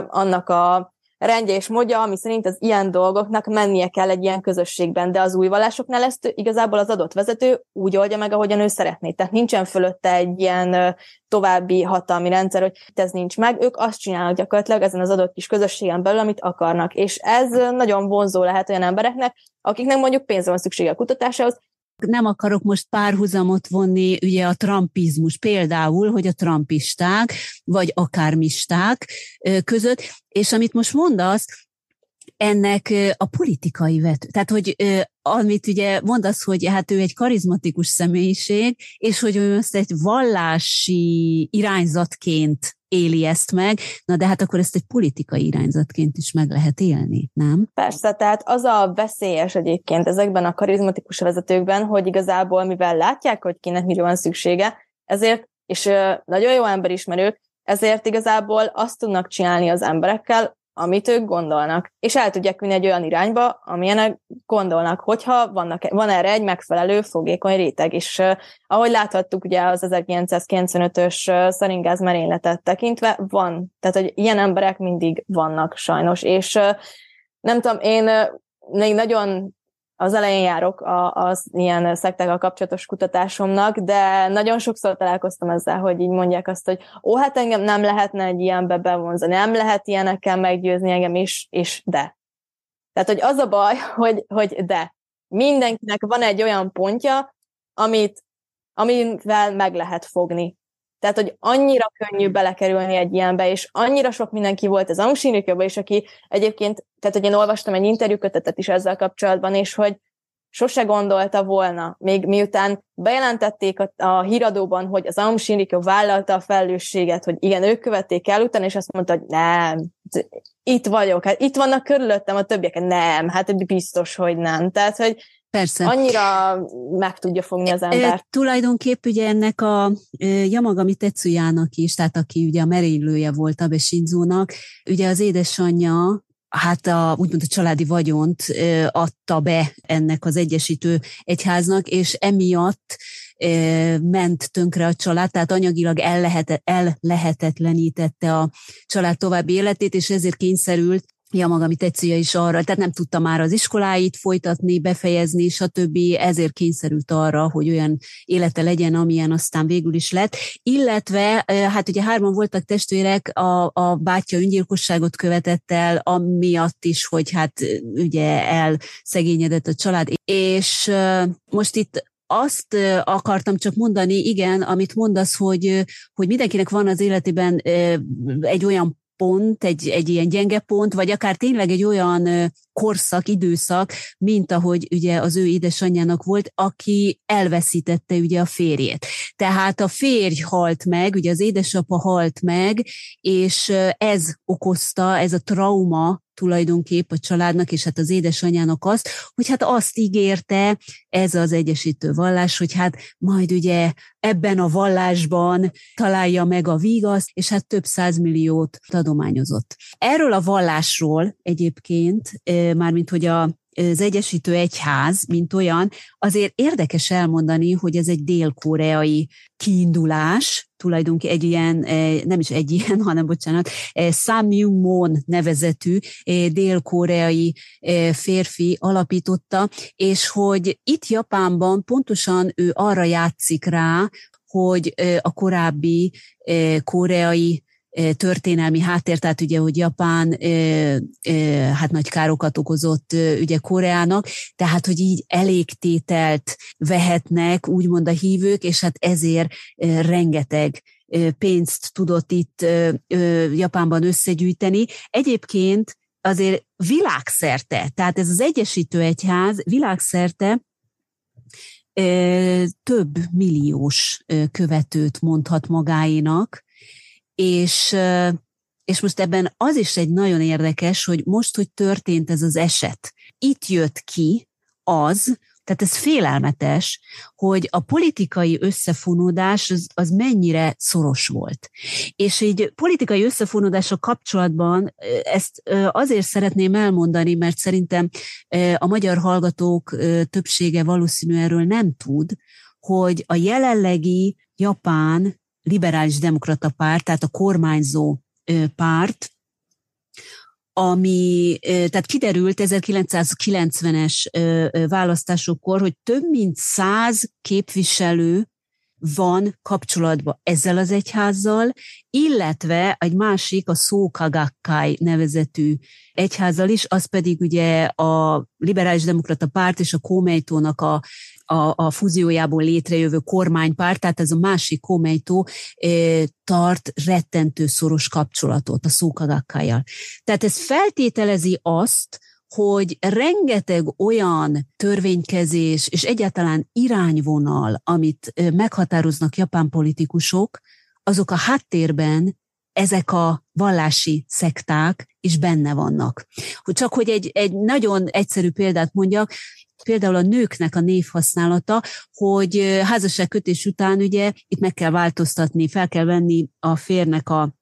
annak a rendje és módja, ami szerint az ilyen dolgoknak mennie kell egy ilyen közösségben, de az új vallásoknál ezt igazából az adott vezető úgy oldja meg, ahogyan ő szeretné. Tehát nincsen fölötte egy ilyen további hatalmi rendszer, hogy ez nincs meg, ők azt csinálnak gyakorlatilag ezen az adott kis közösségen belül, amit akarnak. És ez nagyon vonzó lehet olyan embereknek, akiknek mondjuk pénzre van szüksége a kutatásához, Nem akarok most párhuzamot vonni ugye a trumpizmus, például, hogy a trumpisták, vagy akármisták között, és amit most mondasz, ennek a politikai vető. Tehát, hogy amit ugye mondasz, hogy hát ő egy karizmatikus személyiség, és hogy ő ezt egy vallási irányzatként éli ezt meg, na de hát akkor ezt egy politikai irányzatként is meg lehet élni, nem? Persze, tehát az a veszélyes egyébként ezekben a karizmatikus vezetőkben, hogy igazából mivel látják, hogy kinek mire van szüksége, ezért, és nagyon jó emberismerők, ezért igazából azt tudnak csinálni az emberekkel, amit ők gondolnak, és el tudják vinni egy olyan irányba, amilyenek gondolnak, hogyha vannak, van erre egy megfelelő fogékony réteg, és uh, ahogy láthattuk ugye az ezerkilencszázkilencvenötös uh, szaringáz merényletet tekintve, van, tehát hogy ilyen emberek mindig vannak sajnos, és uh, nem tudom, én uh, még nagyon az elején járok a, az ilyen szektákkal kapcsolatos kutatásomnak, de nagyon sokszor találkoztam ezzel, hogy így mondják azt, hogy ó, hát engem nem lehetne egy ilyenbe bevonzani, nem lehet ilyenekkel meggyőzni engem is, és de. Tehát, hogy az a baj, hogy, hogy de. Mindenkinek van egy olyan pontja, amit, amivel meg lehet fogni. Tehát, hogy annyira könnyű belekerülni egy ilyenbe, és annyira sok mindenki volt az Aum Shinrikyōban is, aki egyébként, tehát, hogy én olvastam egy interjúkötetet is ezzel kapcsolatban, és hogy sose gondolta volna, még miután bejelentették a, a híradóban, hogy az Aum Shinrikyō vállalta a felelősséget, hogy igen, ők követték el utána, és azt mondta, hogy nem, itt vagyok, hát itt vannak körülöttem a többiek, nem, hát biztos, hogy nem. Tehát, hogy persze. Annyira meg tudja fogni az embert. E, tulajdonképp ugye ennek a e, Yamagami Tetsujának is, tehát aki ugye a merénylője volt Abe Shinzónak, ugye az édesanyja, hát a, úgymond a családi vagyont e, adta be ennek az egyesítő egyháznak, és emiatt e, ment tönkre a család, tehát anyagilag ellehetet, ellehetetlenítette a család további életét, és ezért kényszerült Yamagami Tetsuya is arra, tehát nem tudta már az iskoláit folytatni, befejezni, stb. Ezért kényszerült arra, hogy olyan élete legyen, amilyen aztán végül is lett. Illetve, hát ugye hárman voltak testvérek, a, a bátyja öngyilkosságot követett el, amiatt is, hogy hát ugye elszegényedett a család. És most itt azt akartam csak mondani, igen, amit mondasz, hogy, hogy mindenkinek van az életében egy olyan pont, egy, egy ilyen gyenge pont, vagy akár tényleg egy olyan korszak, időszak, mint ahogy ugye az ő édesanyjának volt, aki elveszítette ugye a férjét. Tehát a férj halt meg, ugye az édesapa halt meg, és ez okozta, ez a trauma tulajdonképp a családnak, és hát az édesanyjának azt, hogy hát azt ígérte ez az egyesítő vallás, hogy hát majd ugye ebben a vallásban találja meg a vígaszt, és hát több százmilliót adományozott. Erről a vallásról egyébként, mármint hogy a az egyesítő egyház, mint olyan, azért érdekes elmondani, hogy ez egy dél-koreai kiindulás, tulajdonképpen egy ilyen, nem is egy ilyen, hanem bocsánat, Sun Myung Moon nevezetű dél-koreai férfi alapította, és hogy itt Japánban pontosan ő arra játszik rá, hogy a korábbi koreai történelmi háttér, tehát ugye, hogy Japán hát nagy károkat okozott ugye Koreának, tehát, hogy így elégtételt vehetnek, úgymond a hívők, és hát ezért rengeteg pénzt tudott itt Japánban összegyűjteni. Egyébként azért világszerte, tehát ez az egyesítő egyház világszerte több milliós követőt mondhat magáénak, És, és most ebben az is egy nagyon érdekes, hogy most, hogy történt ez az eset, itt jött ki az, tehát ez félelmetes, hogy a politikai összefonódás az, az mennyire szoros volt. És így politikai összefonódása kapcsolatban ezt azért szeretném elmondani, mert szerintem a magyar hallgatók többsége valószínű erről nem tud, hogy a jelenlegi Japán liberális demokrata párt, tehát a kormányzó párt, ami, tehát kiderült ezerkilencszázkilencvenes választásokkor, hogy több mint száz képviselő van kapcsolatban ezzel az egyházzal, illetve egy másik, a Sōka Gakkai nevezetű egyházzal is, az pedig ugye a Liberális Demokrata Párt és a Kōmeitōnak a, a, a fúziójából létrejövő kormánypárt, tehát ez a másik Kōmeitō e, tart rettentő szoros kapcsolatot a Sōka Gakkaival. Tehát ez feltételezi azt, hogy rengeteg olyan törvénykezés és egyáltalán irányvonal, amit meghatároznak japán politikusok, azok a háttérben ezek a vallási szekták is benne vannak. Csak hogy egy, egy nagyon egyszerű példát mondjak, például a nőknek a névhasználata, hogy házasságkötés után ugye itt meg kell változtatni, fel kell venni a férnek a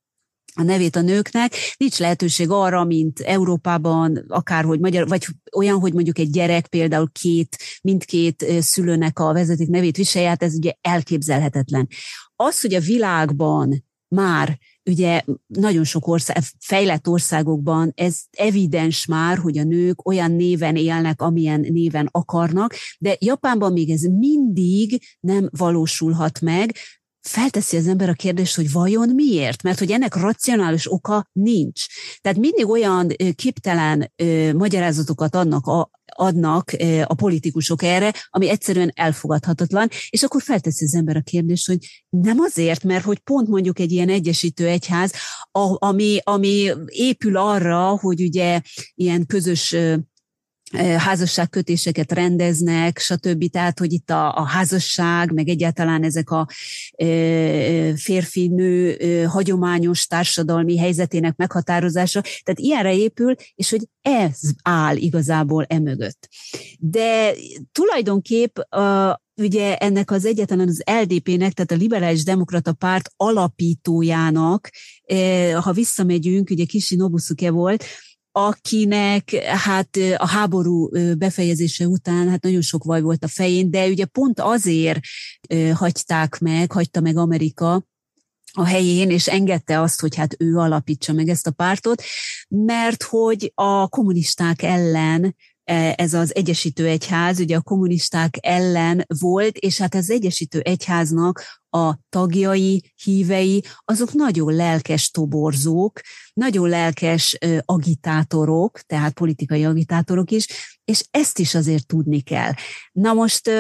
a nevét a nőknek, nincs lehetőség arra, mint Európában, akárhogy magyar, vagy olyan, hogy mondjuk egy gyerek például két, mindkét szülőnek a vezeték nevét viselje, hát ez ugye elképzelhetetlen. Az, hogy a világban már ugye nagyon sok ország, fejlett országokban ez evidens már, hogy a nők olyan néven élnek, amilyen néven akarnak, de Japánban még ez mindig nem valósulhat meg. Felteszi az ember a kérdést, hogy vajon miért? Mert hogy ennek racionális oka nincs. Tehát mindig olyan képtelen ö, magyarázatokat adnak a, adnak ö, a politikusok erre, ami egyszerűen elfogadhatatlan, és akkor felteszi az ember a kérdést, hogy nem azért, mert hogy pont mondjuk egy ilyen egyesítő egyház, a, ami, ami épül arra, hogy ugye ilyen közös ö, házasságkötéseket rendeznek, stb. Tehát, hogy itt a, a házasság, meg egyáltalán ezek a férfi-nő hagyományos társadalmi helyzetének meghatározása, tehát ilyenre épül, és hogy ez áll igazából emögött. De tulajdonképp a, ugye ennek az egyetlen az el dé pének, tehát a Liberális Demokrata Párt alapítójának, ha visszamegyünk, ugye Kisi Nobusuke volt, akinek hát a háború befejezése után hát nagyon sok vaj volt a fején, de ugye pont azért hagyták meg, hagyta meg Amerika a helyén, és engedte azt, hogy hát ő alapítsa meg ezt a pártot, mert hogy a kommunisták ellen ez az egyesítő egyház, ugye a kommunisták ellen volt, és hát az egyesítő egyháznak a tagjai, hívei, azok nagyon lelkes toborzók, nagyon lelkes agitátorok, tehát politikai agitátorok is, és ezt is azért tudni kell. Na most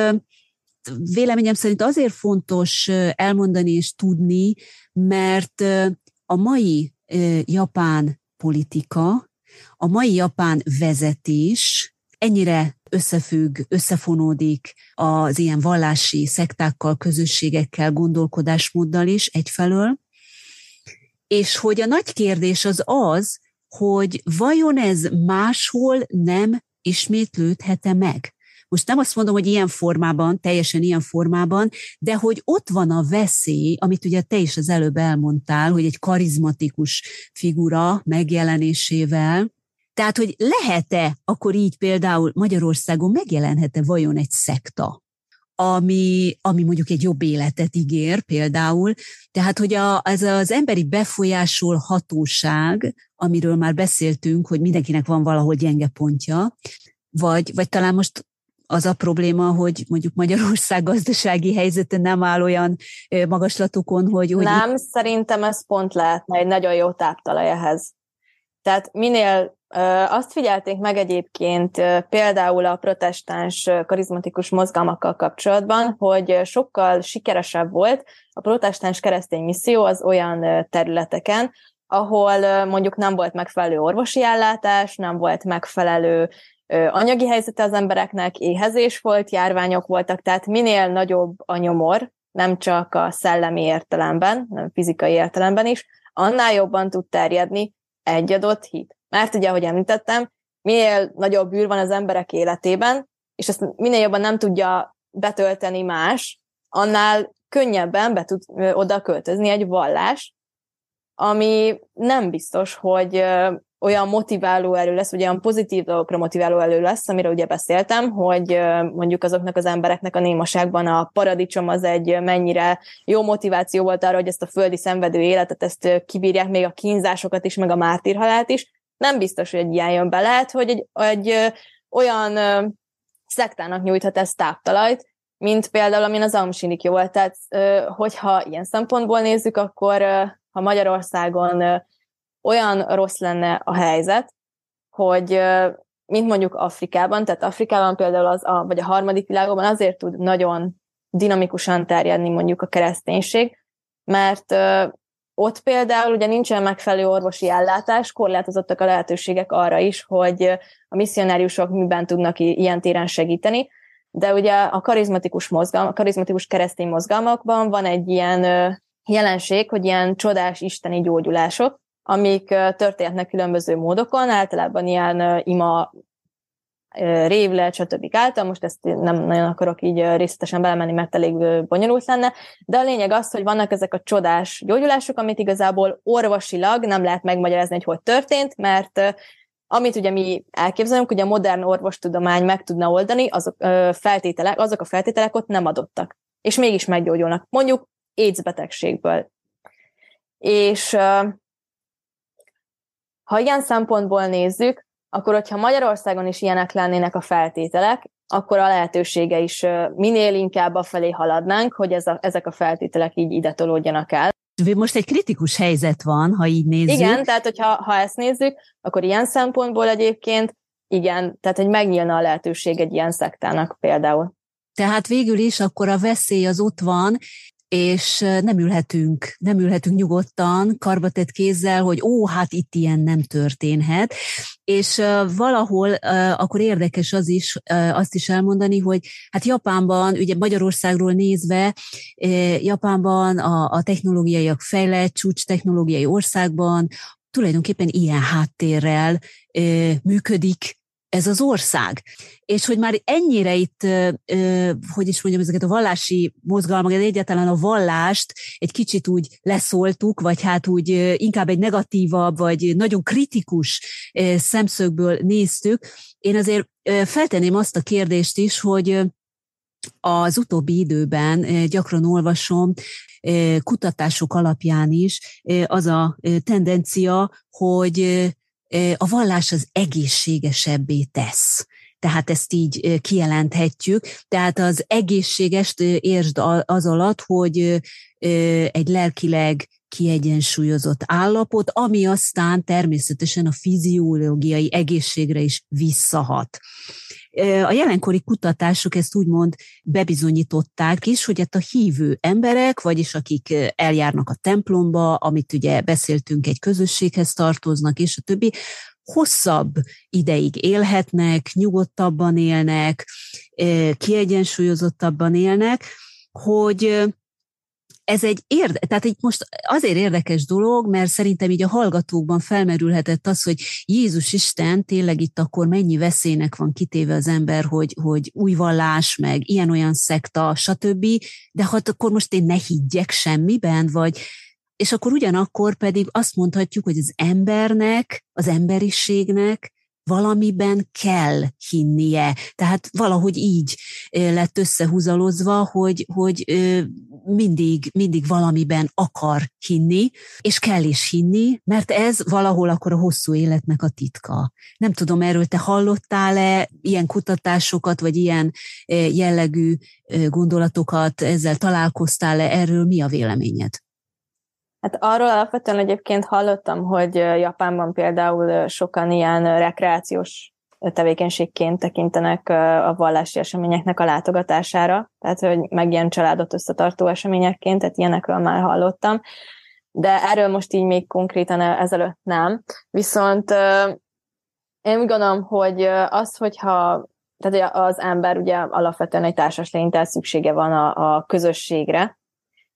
véleményem szerint azért fontos elmondani és tudni, mert a mai japán politika, a mai japán vezetés ennyire összefügg, összefonódik az ilyen vallási szektákkal, közösségekkel, gondolkodásmóddal is egyfelől, és hogy a nagy kérdés az az, hogy vajon ez máshol nem ismétlődhet-e meg? Most nem azt mondom, hogy ilyen formában, teljesen ilyen formában, de hogy ott van a veszély, amit ugye te is az előbb elmondtál, hogy egy karizmatikus figura megjelenésével, tehát, hogy lehet-e akkor így például Magyarországon megjelenhet-e vajon egy szekta, ami, ami mondjuk egy jobb életet ígér például. Tehát, hogy a, az, az emberi befolyásolhatóság, amiről már beszéltünk, hogy mindenkinek van valahol gyenge pontja, vagy, vagy talán most az a probléma, hogy mondjuk Magyarország gazdasági helyzete nem áll olyan magaslatokon, hogy... hogy nem, itt... szerintem ez pont lehetne egy nagyon jó táptalaj ehhez. Tehát minél azt figyelték meg egyébként például a protestáns karizmatikus mozgalmakkal kapcsolatban, hogy sokkal sikeresebb volt a protestáns keresztény misszió az olyan területeken, ahol mondjuk nem volt megfelelő orvosi ellátás, nem volt megfelelő anyagi helyzete az embereknek, éhezés volt, járványok voltak, tehát minél nagyobb a nyomor, nem csak a szellemi értelemben, hanem fizikai értelemben is, annál jobban tud terjedni egy adott hit. Mert ugye, ahogy említettem, minél nagyobb bűr van az emberek életében, és ezt minél jobban nem tudja betölteni más, annál könnyebben be tud oda költözni egy vallás, ami nem biztos, hogy olyan motiváló erő lesz, vagy olyan pozitív dolgokra motiváló erő lesz, amiről ugye beszéltem, hogy mondjuk azoknak az embereknek a Némaságban a paradicsom az egy mennyire jó motiváció volt arra, hogy ezt a földi szenvedő életet, ezt kibírják, még a kínzásokat is, meg a mártírhalált is. Nem biztos, hogy egy ilyen jön be. Lehet, hogy egy, egy olyan szektának nyújthat ez táptalajt, mint például, amin az Aum Shinrikyō volt. Tehát, hogyha ilyen szempontból nézzük, akkor ha Magyarországon olyan rossz lenne a helyzet, hogy mint mondjuk Afrikában, tehát Afrikában például az a, vagy a harmadik világban azért tud nagyon dinamikusan terjedni mondjuk a kereszténység, mert ott például ugye nincsen megfelelő orvosi ellátás, korlátozottak a lehetőségek arra is, hogy a misszionáriusok miben tudnak ilyen téren segíteni, de ugye a karizmatikus mozgalmak, a karizmatikus keresztény mozgalmakban van egy ilyen jelenség, hogy ilyen csodás isteni gyógyulások, amik történhetnek különböző módokon, általában ilyen ima, révlet, stb. Által, most ezt nem nagyon akarok így részletesen belemenni, mert elég bonyolult lenne, de a lényeg az, hogy vannak ezek a csodás gyógyulások, amit igazából orvosilag nem lehet megmagyarázni, hogy hogy történt, mert amit ugye mi elképzelünk, hogy a modern orvostudomány meg tudna oldani, azok, feltételek, azok a feltételek ott nem adottak, és mégis meggyógyulnak, mondjuk AIDS betegségből. És ha ilyen szempontból nézzük, akkor hogyha Magyarországon is ilyenek lennének a feltételek, akkor a lehetősége is minél inkább afelé haladnánk, hogy ez a, ezek a feltételek így ide tolódjanak el. Most egy kritikus helyzet van, ha így nézzük. Igen, tehát hogyha ha ezt nézzük, akkor ilyen szempontból egyébként igen, tehát hogy megnyílna a lehetőség egy ilyen szektának például. Tehát végül is akkor a veszély az ott van, és nem ülhetünk, nem ülhetünk nyugodtan, karbatett kézzel, hogy ó, hát itt ilyen nem történhet, és valahol akkor érdekes az is, azt is elmondani, hogy hát Japánban, ugye Magyarországról nézve, Japánban a, a technológiaiak fejlett, csúcs technológiai országban tulajdonképpen ilyen háttérrel működik ez az ország. És hogy már ennyire itt, hogy is mondjam, ezeket a vallási mozgalmakat, egyáltalán a vallást egy kicsit úgy leszóltuk, vagy hát úgy inkább egy negatívabb, vagy nagyon kritikus szemszögből néztük. Én azért feltenném azt a kérdést is, hogy az utóbbi időben gyakran olvasom kutatások alapján is az a tendencia, hogy a vallás az egészségesebbé tesz. Tehát ezt így kijelenthetjük. Tehát az egészségest értsd az alatt, hogy egy lelkileg kiegyensúlyozott állapot, ami aztán természetesen a fiziológiai egészségre is visszahat. A jelenkori kutatások ezt úgymond bebizonyították is, hogy hát a hívő emberek, vagyis akik eljárnak a templomba, amit ugye beszéltünk, egy közösséghez tartoznak, és a többi, hosszabb ideig élhetnek, nyugodtabban élnek, kiegyensúlyozottabban élnek, hogy ez egy érde, tehát így most azért érdekes dolog, mert szerintem így a hallgatókban felmerülhetett az, hogy Jézus Isten, tényleg itt akkor mennyi veszélynek van kitéve az ember, hogy, hogy új vallás, meg ilyen-olyan szekta, stb., de hát akkor most én ne higgyek semmiben, vagy... És akkor ugyanakkor pedig azt mondhatjuk, hogy az embernek, az emberiségnek valamiben kell hinnie. Tehát valahogy így lett összehúzalozva, hogy, hogy mindig, mindig valamiben akar hinni, és kell is hinni, mert ez valahol akkor a hosszú életnek a titka. Nem tudom, erről te hallottál-e ilyen kutatásokat, vagy ilyen jellegű gondolatokat, ezzel találkoztál-e, erről mi a véleményed? Hát arról alapvetően egyébként hallottam, hogy Japánban például sokan ilyen rekreációs tevékenységként tekintenek a vallási eseményeknek a látogatására, tehát hogy meg ilyen családot összetartó eseményekként, tehát ilyenekről már hallottam, de erről most így még konkrétan ezelőtt nem. Viszont én úgy gondolom, hogy az, hogyha tehát az ember ugye alapvetően egy társas lény, tehát szüksége van a, a közösségre,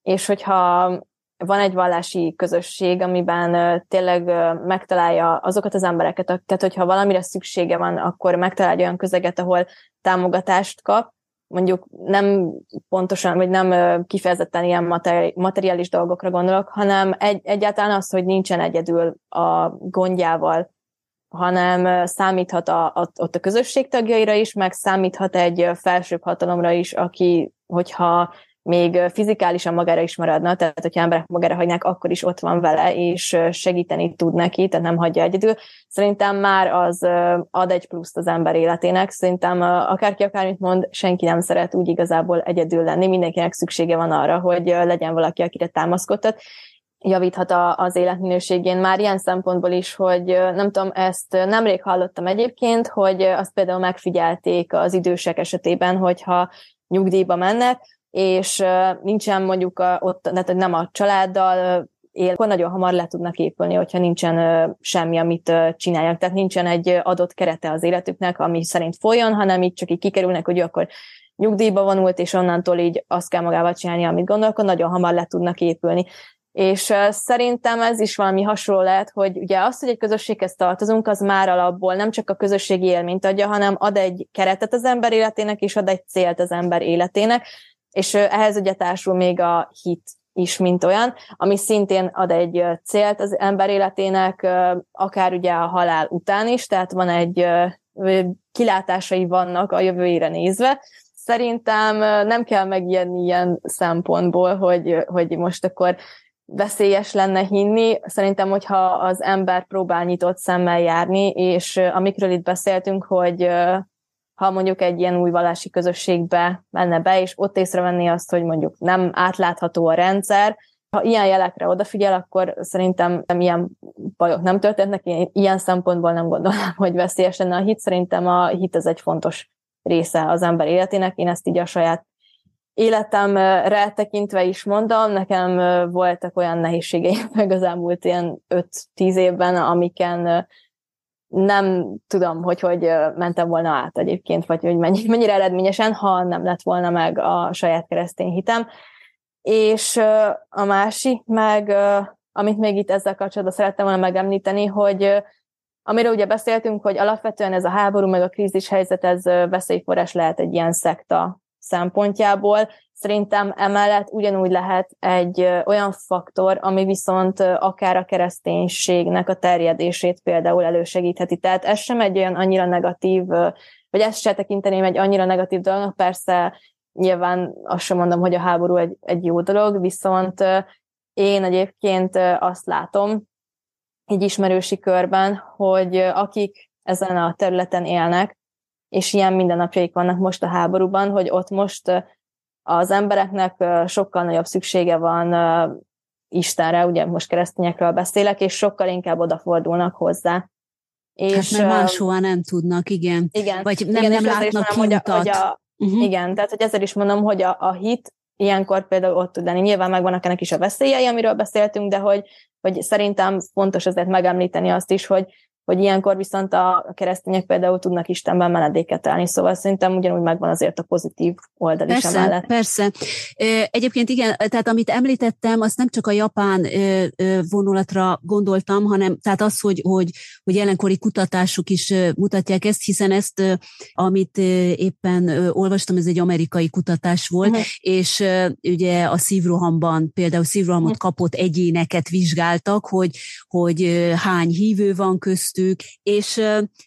és hogyha van egy vallási közösség, amiben tényleg megtalálja azokat az embereket, tehát hogyha valamire szüksége van, akkor megtalálja olyan közeget, ahol támogatást kap, mondjuk nem pontosan, vagy nem kifejezetten ilyen materi- materiális dolgokra gondolok, hanem egy- egyáltalán az, hogy nincsen egyedül a gondjával, hanem számíthat a, a, ott a közösség tagjaira is, meg számíthat egy felsőbb hatalomra is, aki, hogyha még fizikálisan magára is maradna, tehát hogyha emberek magára hagynák, akkor is ott van vele, és segíteni tud neki, tehát nem hagyja egyedül. Szerintem már az ad egy pluszt az ember életének, szerintem akárki akármit mond, senki nem szeret úgy igazából egyedül lenni, mindenkinek szüksége van arra, hogy legyen valaki, akire támaszkodhat, javíthat az életminőségén már ilyen szempontból is, hogy nem tudom, ezt nemrég hallottam egyébként, hogy azt például megfigyelték az idősek esetében, hogyha nyugdíjba mennek, és nincsen mondjuk a, ott, tehát nem a családdal él, akkor nagyon hamar le tudnak épülni, hogyha nincsen semmi, amit csinálják. Tehát nincsen egy adott kerete az életüknek, ami szerint folyjon, hanem így csak így kikerülnek, hogy akkor nyugdíjba vonult, és onnantól így azt kell magával csinálni, amit gondol, akkor nagyon hamar le tudnak épülni. És szerintem ez is valami hasonló lehet, hogy ugye azt, hogy egy közösséghez tartozunk, az már alapból nem csak a közösségi élményt adja, hanem ad egy keretet az ember életének, és ad egy célt az ember életének, és ehhez ugye társul még a hit is, mint olyan, ami szintén ad egy célt az ember életének, akár ugye a halál után is, tehát van egy, kilátásai vannak a jövőjére nézve. Szerintem nem kell megijedni ilyen szempontból, hogy, hogy most akkor veszélyes lenne hinni. Szerintem, hogyha az ember próbál nyitott szemmel járni, és amikről itt beszéltünk, hogy ha mondjuk egy ilyen új vallási közösségbe menne be, és ott észrevenné azt, hogy mondjuk nem átlátható a rendszer, ha ilyen jelekre odafigyel, akkor szerintem ilyen bajok nem történnek. Én ilyen szempontból nem gondolom, hogy veszélyes lenne a hit. Szerintem a hit az egy fontos része az ember életének. Én ezt így a saját életemre tekintve is mondom. Nekem voltak olyan nehézségeim meg az elmúlt ilyen öt-tíz évben, amiken nem tudom, hogy hogy mentem volna át egyébként, vagy hogy mennyire eredményesen, ha nem lett volna meg a saját keresztény hitem. És a másik, meg amit még itt ezzel kapcsolatban szerettem volna megemlíteni, hogy amiről ugye beszéltünk, hogy alapvetően ez a háború, meg a krízis helyzet, ez veszélyforrás lehet egy ilyen szekta szempontjából. Szerintem emellett ugyanúgy lehet egy olyan faktor, ami viszont akár a kereszténységnek a terjedését például elősegítheti. Tehát ez sem egy olyan annyira negatív, vagy ezt sem tekinteném egy annyira negatív dolognak, persze nyilván azt sem mondom, hogy a háború egy, egy jó dolog, viszont én egyébként azt látom így ismerősi körben, hogy akik ezen a területen élnek, és ilyen mindennapjaik vannak most a háborúban, hogy ott most az embereknek sokkal nagyobb szüksége van Istenre, ugye most keresztényekről beszélek, és sokkal inkább odafordulnak hozzá. És, hát mert máshova nem tudnak, igen. igen Vagy nem, igen, nem látnak kiutat. Uh-huh. Igen, tehát hogy ezzel is mondom, hogy a, a hit ilyenkor például ott tud lenni. Nyilván megvannak ennek is a veszélyei, amiről beszéltünk, de hogy, hogy szerintem fontos azért megemlíteni azt is, hogy, hogy ilyenkor viszont a keresztények például tudnak Istenben menedéket állni, szóval szerintem ugyanúgy megvan azért a pozitív oldal is emellett. Persze, persze. Egyébként igen, tehát amit említettem, azt nem csak a japán vonulatra gondoltam, hanem tehát az, hogy, hogy, hogy jelenkori kutatások is mutatják ezt, hiszen ezt, amit éppen olvastam, ez egy amerikai kutatás volt, uh-huh. és ugye a szívrohamban, például szívrohamot uh-huh. kapott egyéneket vizsgáltak, hogy, hogy hány hívő van köztük, és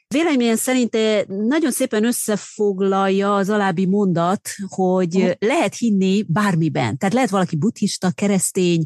véleményem szerint nagyon szépen összefoglalja az alábbi mondat, hogy lehet hinni bármiben. Tehát lehet valaki buddhista, keresztény,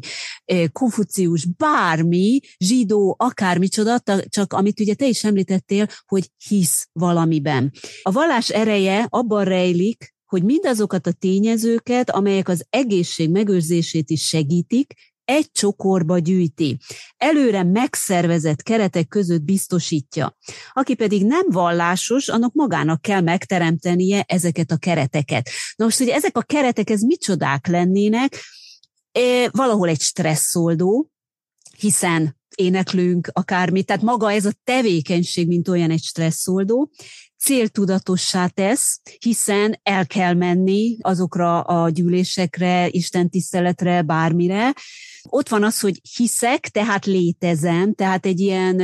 konfucius, bármi, zsidó, akármicsoda, csak amit ugye te is említettél, hogy hisz valamiben. A vallás ereje abban rejlik, hogy mindazokat a tényezőket, amelyek az egészség megőrzését is segítik, egy csokorba gyűjti, előre megszervezett keretek között biztosítja. Aki pedig nem vallásos, annak magának kell megteremtenie ezeket a kereteket. Na most, hogy ezek a keretek, ez micsodák lennének? É, valahol egy stresszoldó, hiszen éneklünk, akármit, tehát maga ez a tevékenység, mint olyan egy stresszoldó, céltudatossá tesz, hiszen el kell menni azokra a gyűlésekre, istentiszteletre, bármire. Ott van az, hogy hiszek, tehát létezem, tehát egy ilyen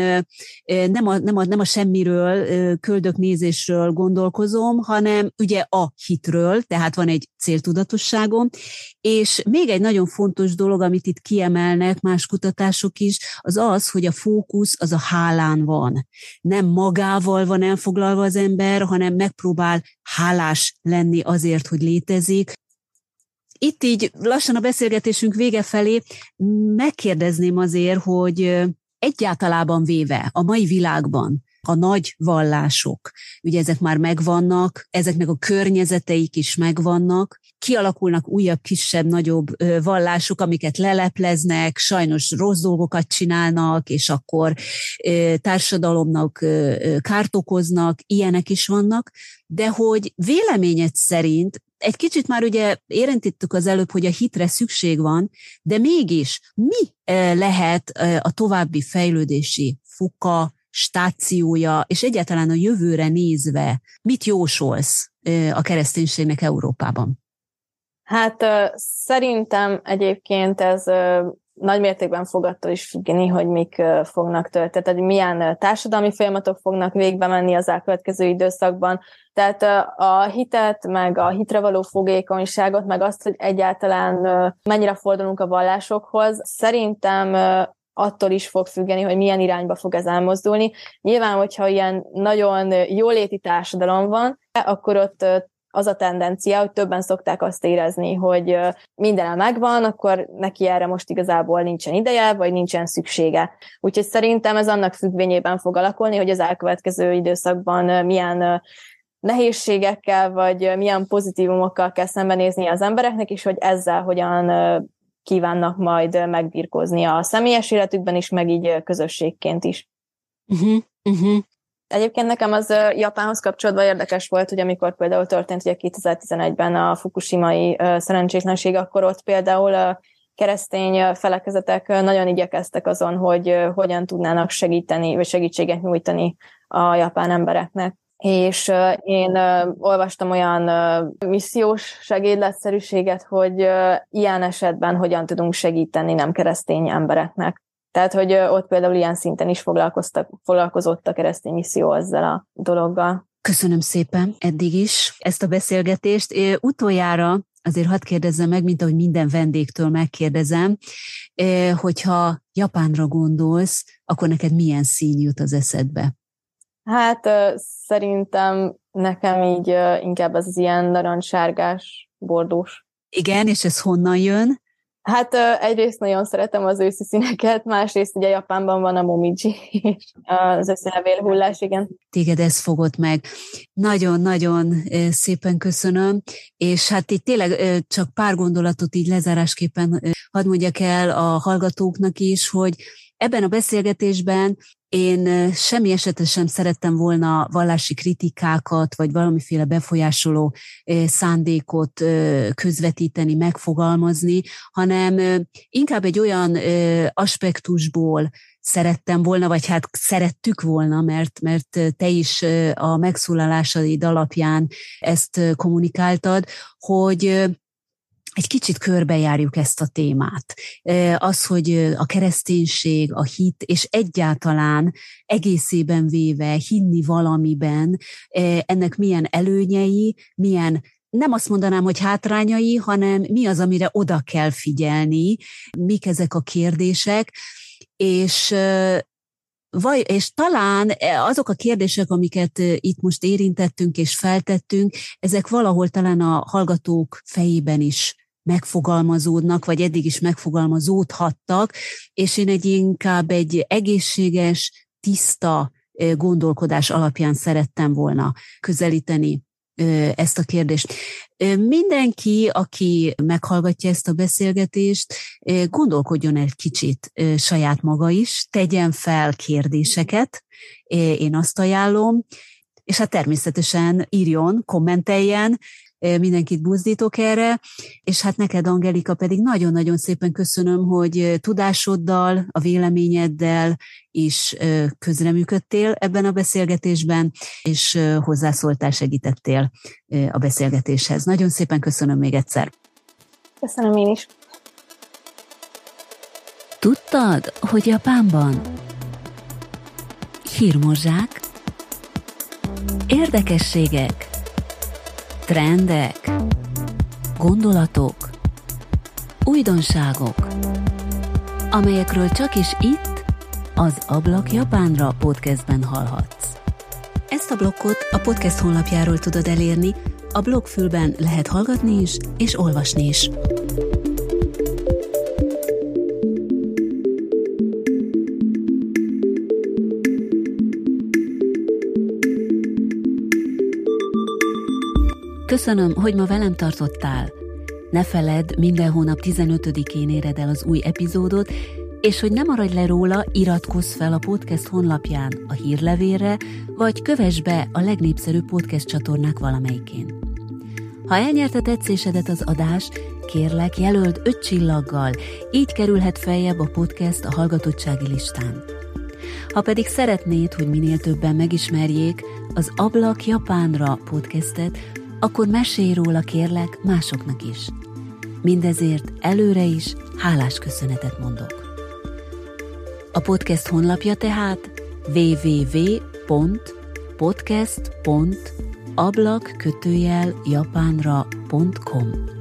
nem a, nem a, nem a semmiről, köldöknézésről gondolkozom, hanem ugye a hitről, tehát van egy céltudatosságom. És még egy nagyon fontos dolog, amit itt kiemelnek más kutatások is, az az, hogy a fókusz az a hálán van. Nem magával van elfoglalva az ember, hanem megpróbál hálás lenni azért, hogy létezik. itt így lassan a beszélgetésünk vége felé megkérdezném azért, hogy egyáltalában véve a mai világban a nagy vallások, ugye ezek már megvannak, ezeknek a környezeteik is megvannak, kialakulnak újabb, kisebb, nagyobb vallások, amiket lelepleznek, sajnos rossz dolgokat csinálnak, és akkor társadalomnak kárt okoznak, ilyenek is vannak, de hogy véleményed szerint, egy kicsit már ugye érintettük az előbb, hogy a hitre szükség van, de mégis mi lehet a további fejlődési foka, stációja, és egyáltalán a jövőre nézve mit jósolsz a kereszténységnek Európában? Hát szerintem egyébként ez nagy mértékben fog attól is függeni, hogy mik fognak történni, tehát milyen társadalmi folyamatok fognak végbe menni az elkövetkező időszakban. Tehát a hitet, meg a hitre való fogékonyságot, meg azt, hogy egyáltalán mennyire fordulunk a vallásokhoz, szerintem attól is fog függeni, hogy milyen irányba fog ez elmozdulni. Nyilván, hogyha ilyen nagyon jóléti társadalom van, akkor ott az a tendencia, hogy többen szokták azt érezni, hogy minden megvan, akkor neki erre most igazából nincsen ideje, vagy nincsen szüksége. Úgyhogy szerintem ez annak függvényében fog alakulni, hogy az elkövetkező időszakban milyen nehézségekkel, vagy milyen pozitívumokkal kell szembenézni az embereknek, és hogy ezzel hogyan kívánnak majd megbirkózni a személyes életükben is, meg így közösségként is. Uh-huh, uh-huh. Egyébként nekem az Japánhoz kapcsolatban érdekes volt, hogy amikor például történt ugye kétezer-tizenegyben a fukushimai szerencsétlenség, akkor ott például a keresztény felekezetek nagyon igyekeztek azon, hogy hogyan tudnának segíteni, vagy segítséget nyújtani a japán embereknek. És én olvastam olyan missziós segédletszerűséget, hogy ilyen esetben hogyan tudunk segíteni nem keresztény embereknek. Tehát, hogy ott például ilyen szinten is foglalkoztak, foglalkozott a keresztény misszió ezzel a dologgal. Köszönöm szépen eddig is ezt a beszélgetést. É, utoljára azért hadd kérdezzem meg, mint ahogy minden vendégtől megkérdezem, é, hogyha Japánra gondolsz, akkor neked milyen szín jut az eszedbe? Hát szerintem nekem így inkább ez az ilyen narancssárgás, bordós. Igen, és ez honnan jön? Hát egyrészt nagyon szeretem az őszi színeket, másrészt ugye Japánban van a momiji, és az összi levélhullás, igen. Téged ez fogott meg. Nagyon-nagyon szépen köszönöm, és hát így tényleg csak pár gondolatot így lezárásképpen hadd mondjak el a hallgatóknak is, hogy ebben a beszélgetésben én semmi esetre sem szerettem volna vallási kritikákat, vagy valamiféle befolyásoló szándékot közvetíteni, megfogalmazni, hanem inkább egy olyan aspektusból szerettem volna, vagy hát szerettük volna, mert, mert te is a megszólalásaid alapján ezt kommunikáltad, hogy egy kicsit körbejárjuk ezt a témát. Az, hogy a kereszténység, a hit, és egyáltalán egészében véve hinni valamiben, ennek milyen előnyei, milyen, nem azt mondanám, hogy hátrányai, hanem mi az, amire oda kell figyelni, mik ezek a kérdések, és... Vaj, és talán azok a kérdések, amiket itt most érintettünk és feltettünk, ezek valahol talán a hallgatók fejében is megfogalmazódnak, vagy eddig is megfogalmazódhattak, és én egy inkább egy egészséges, tiszta gondolkodás alapján szerettem volna közelíteni ezt a kérdést. Mindenki, aki meghallgatja ezt a beszélgetést, gondolkodjon egy kicsit saját maga is, tegyen fel kérdéseket, én azt ajánlom, és hát természetesen írjon, kommenteljen, mindenkit buzdítok erre, és hát neked, Angelika, pedig nagyon-nagyon szépen köszönöm, hogy tudásoddal, a véleményeddel is közreműködtél ebben a beszélgetésben, és hozzászóltál, segítettél a beszélgetéshez. Nagyon szépen köszönöm még egyszer. Köszönöm én is. Tudtad, hogy Japánban hírmorzsák, érdekességek, trendek, gondolatok, újdonságok, amelyekről csak is itt, az Ablak Japánra podcastben hallhatsz. Ezt a blokkot a podcast honlapjáról tudod elérni, A blogfülben lehet hallgatni is, és olvasni is. Köszönöm, hogy ma velem tartottál. Ne feledd, minden hónap tizenötödikén éred el az új epizódot, és hogy nem maradj le róla, iratkozz fel a podcast honlapján a hírlevélre, vagy kövess be a legnépszerűbb podcast csatornák valamelyikén. Ha elnyerte tetszésedet az adás, kérlek, jelöld öt csillaggal, így kerülhet feljebb a podcast a hallgatottsági listán. Ha pedig szeretnéd, hogy minél többen megismerjék az Ablak Japánra podcastet, akkor mesélj róla, kérlek, másoknak is. Mindezért előre is hálás köszönetet mondok. A podcast honlapja tehát double-u double-u double-u pont podcast pont ablak kötőjel japánra pont com.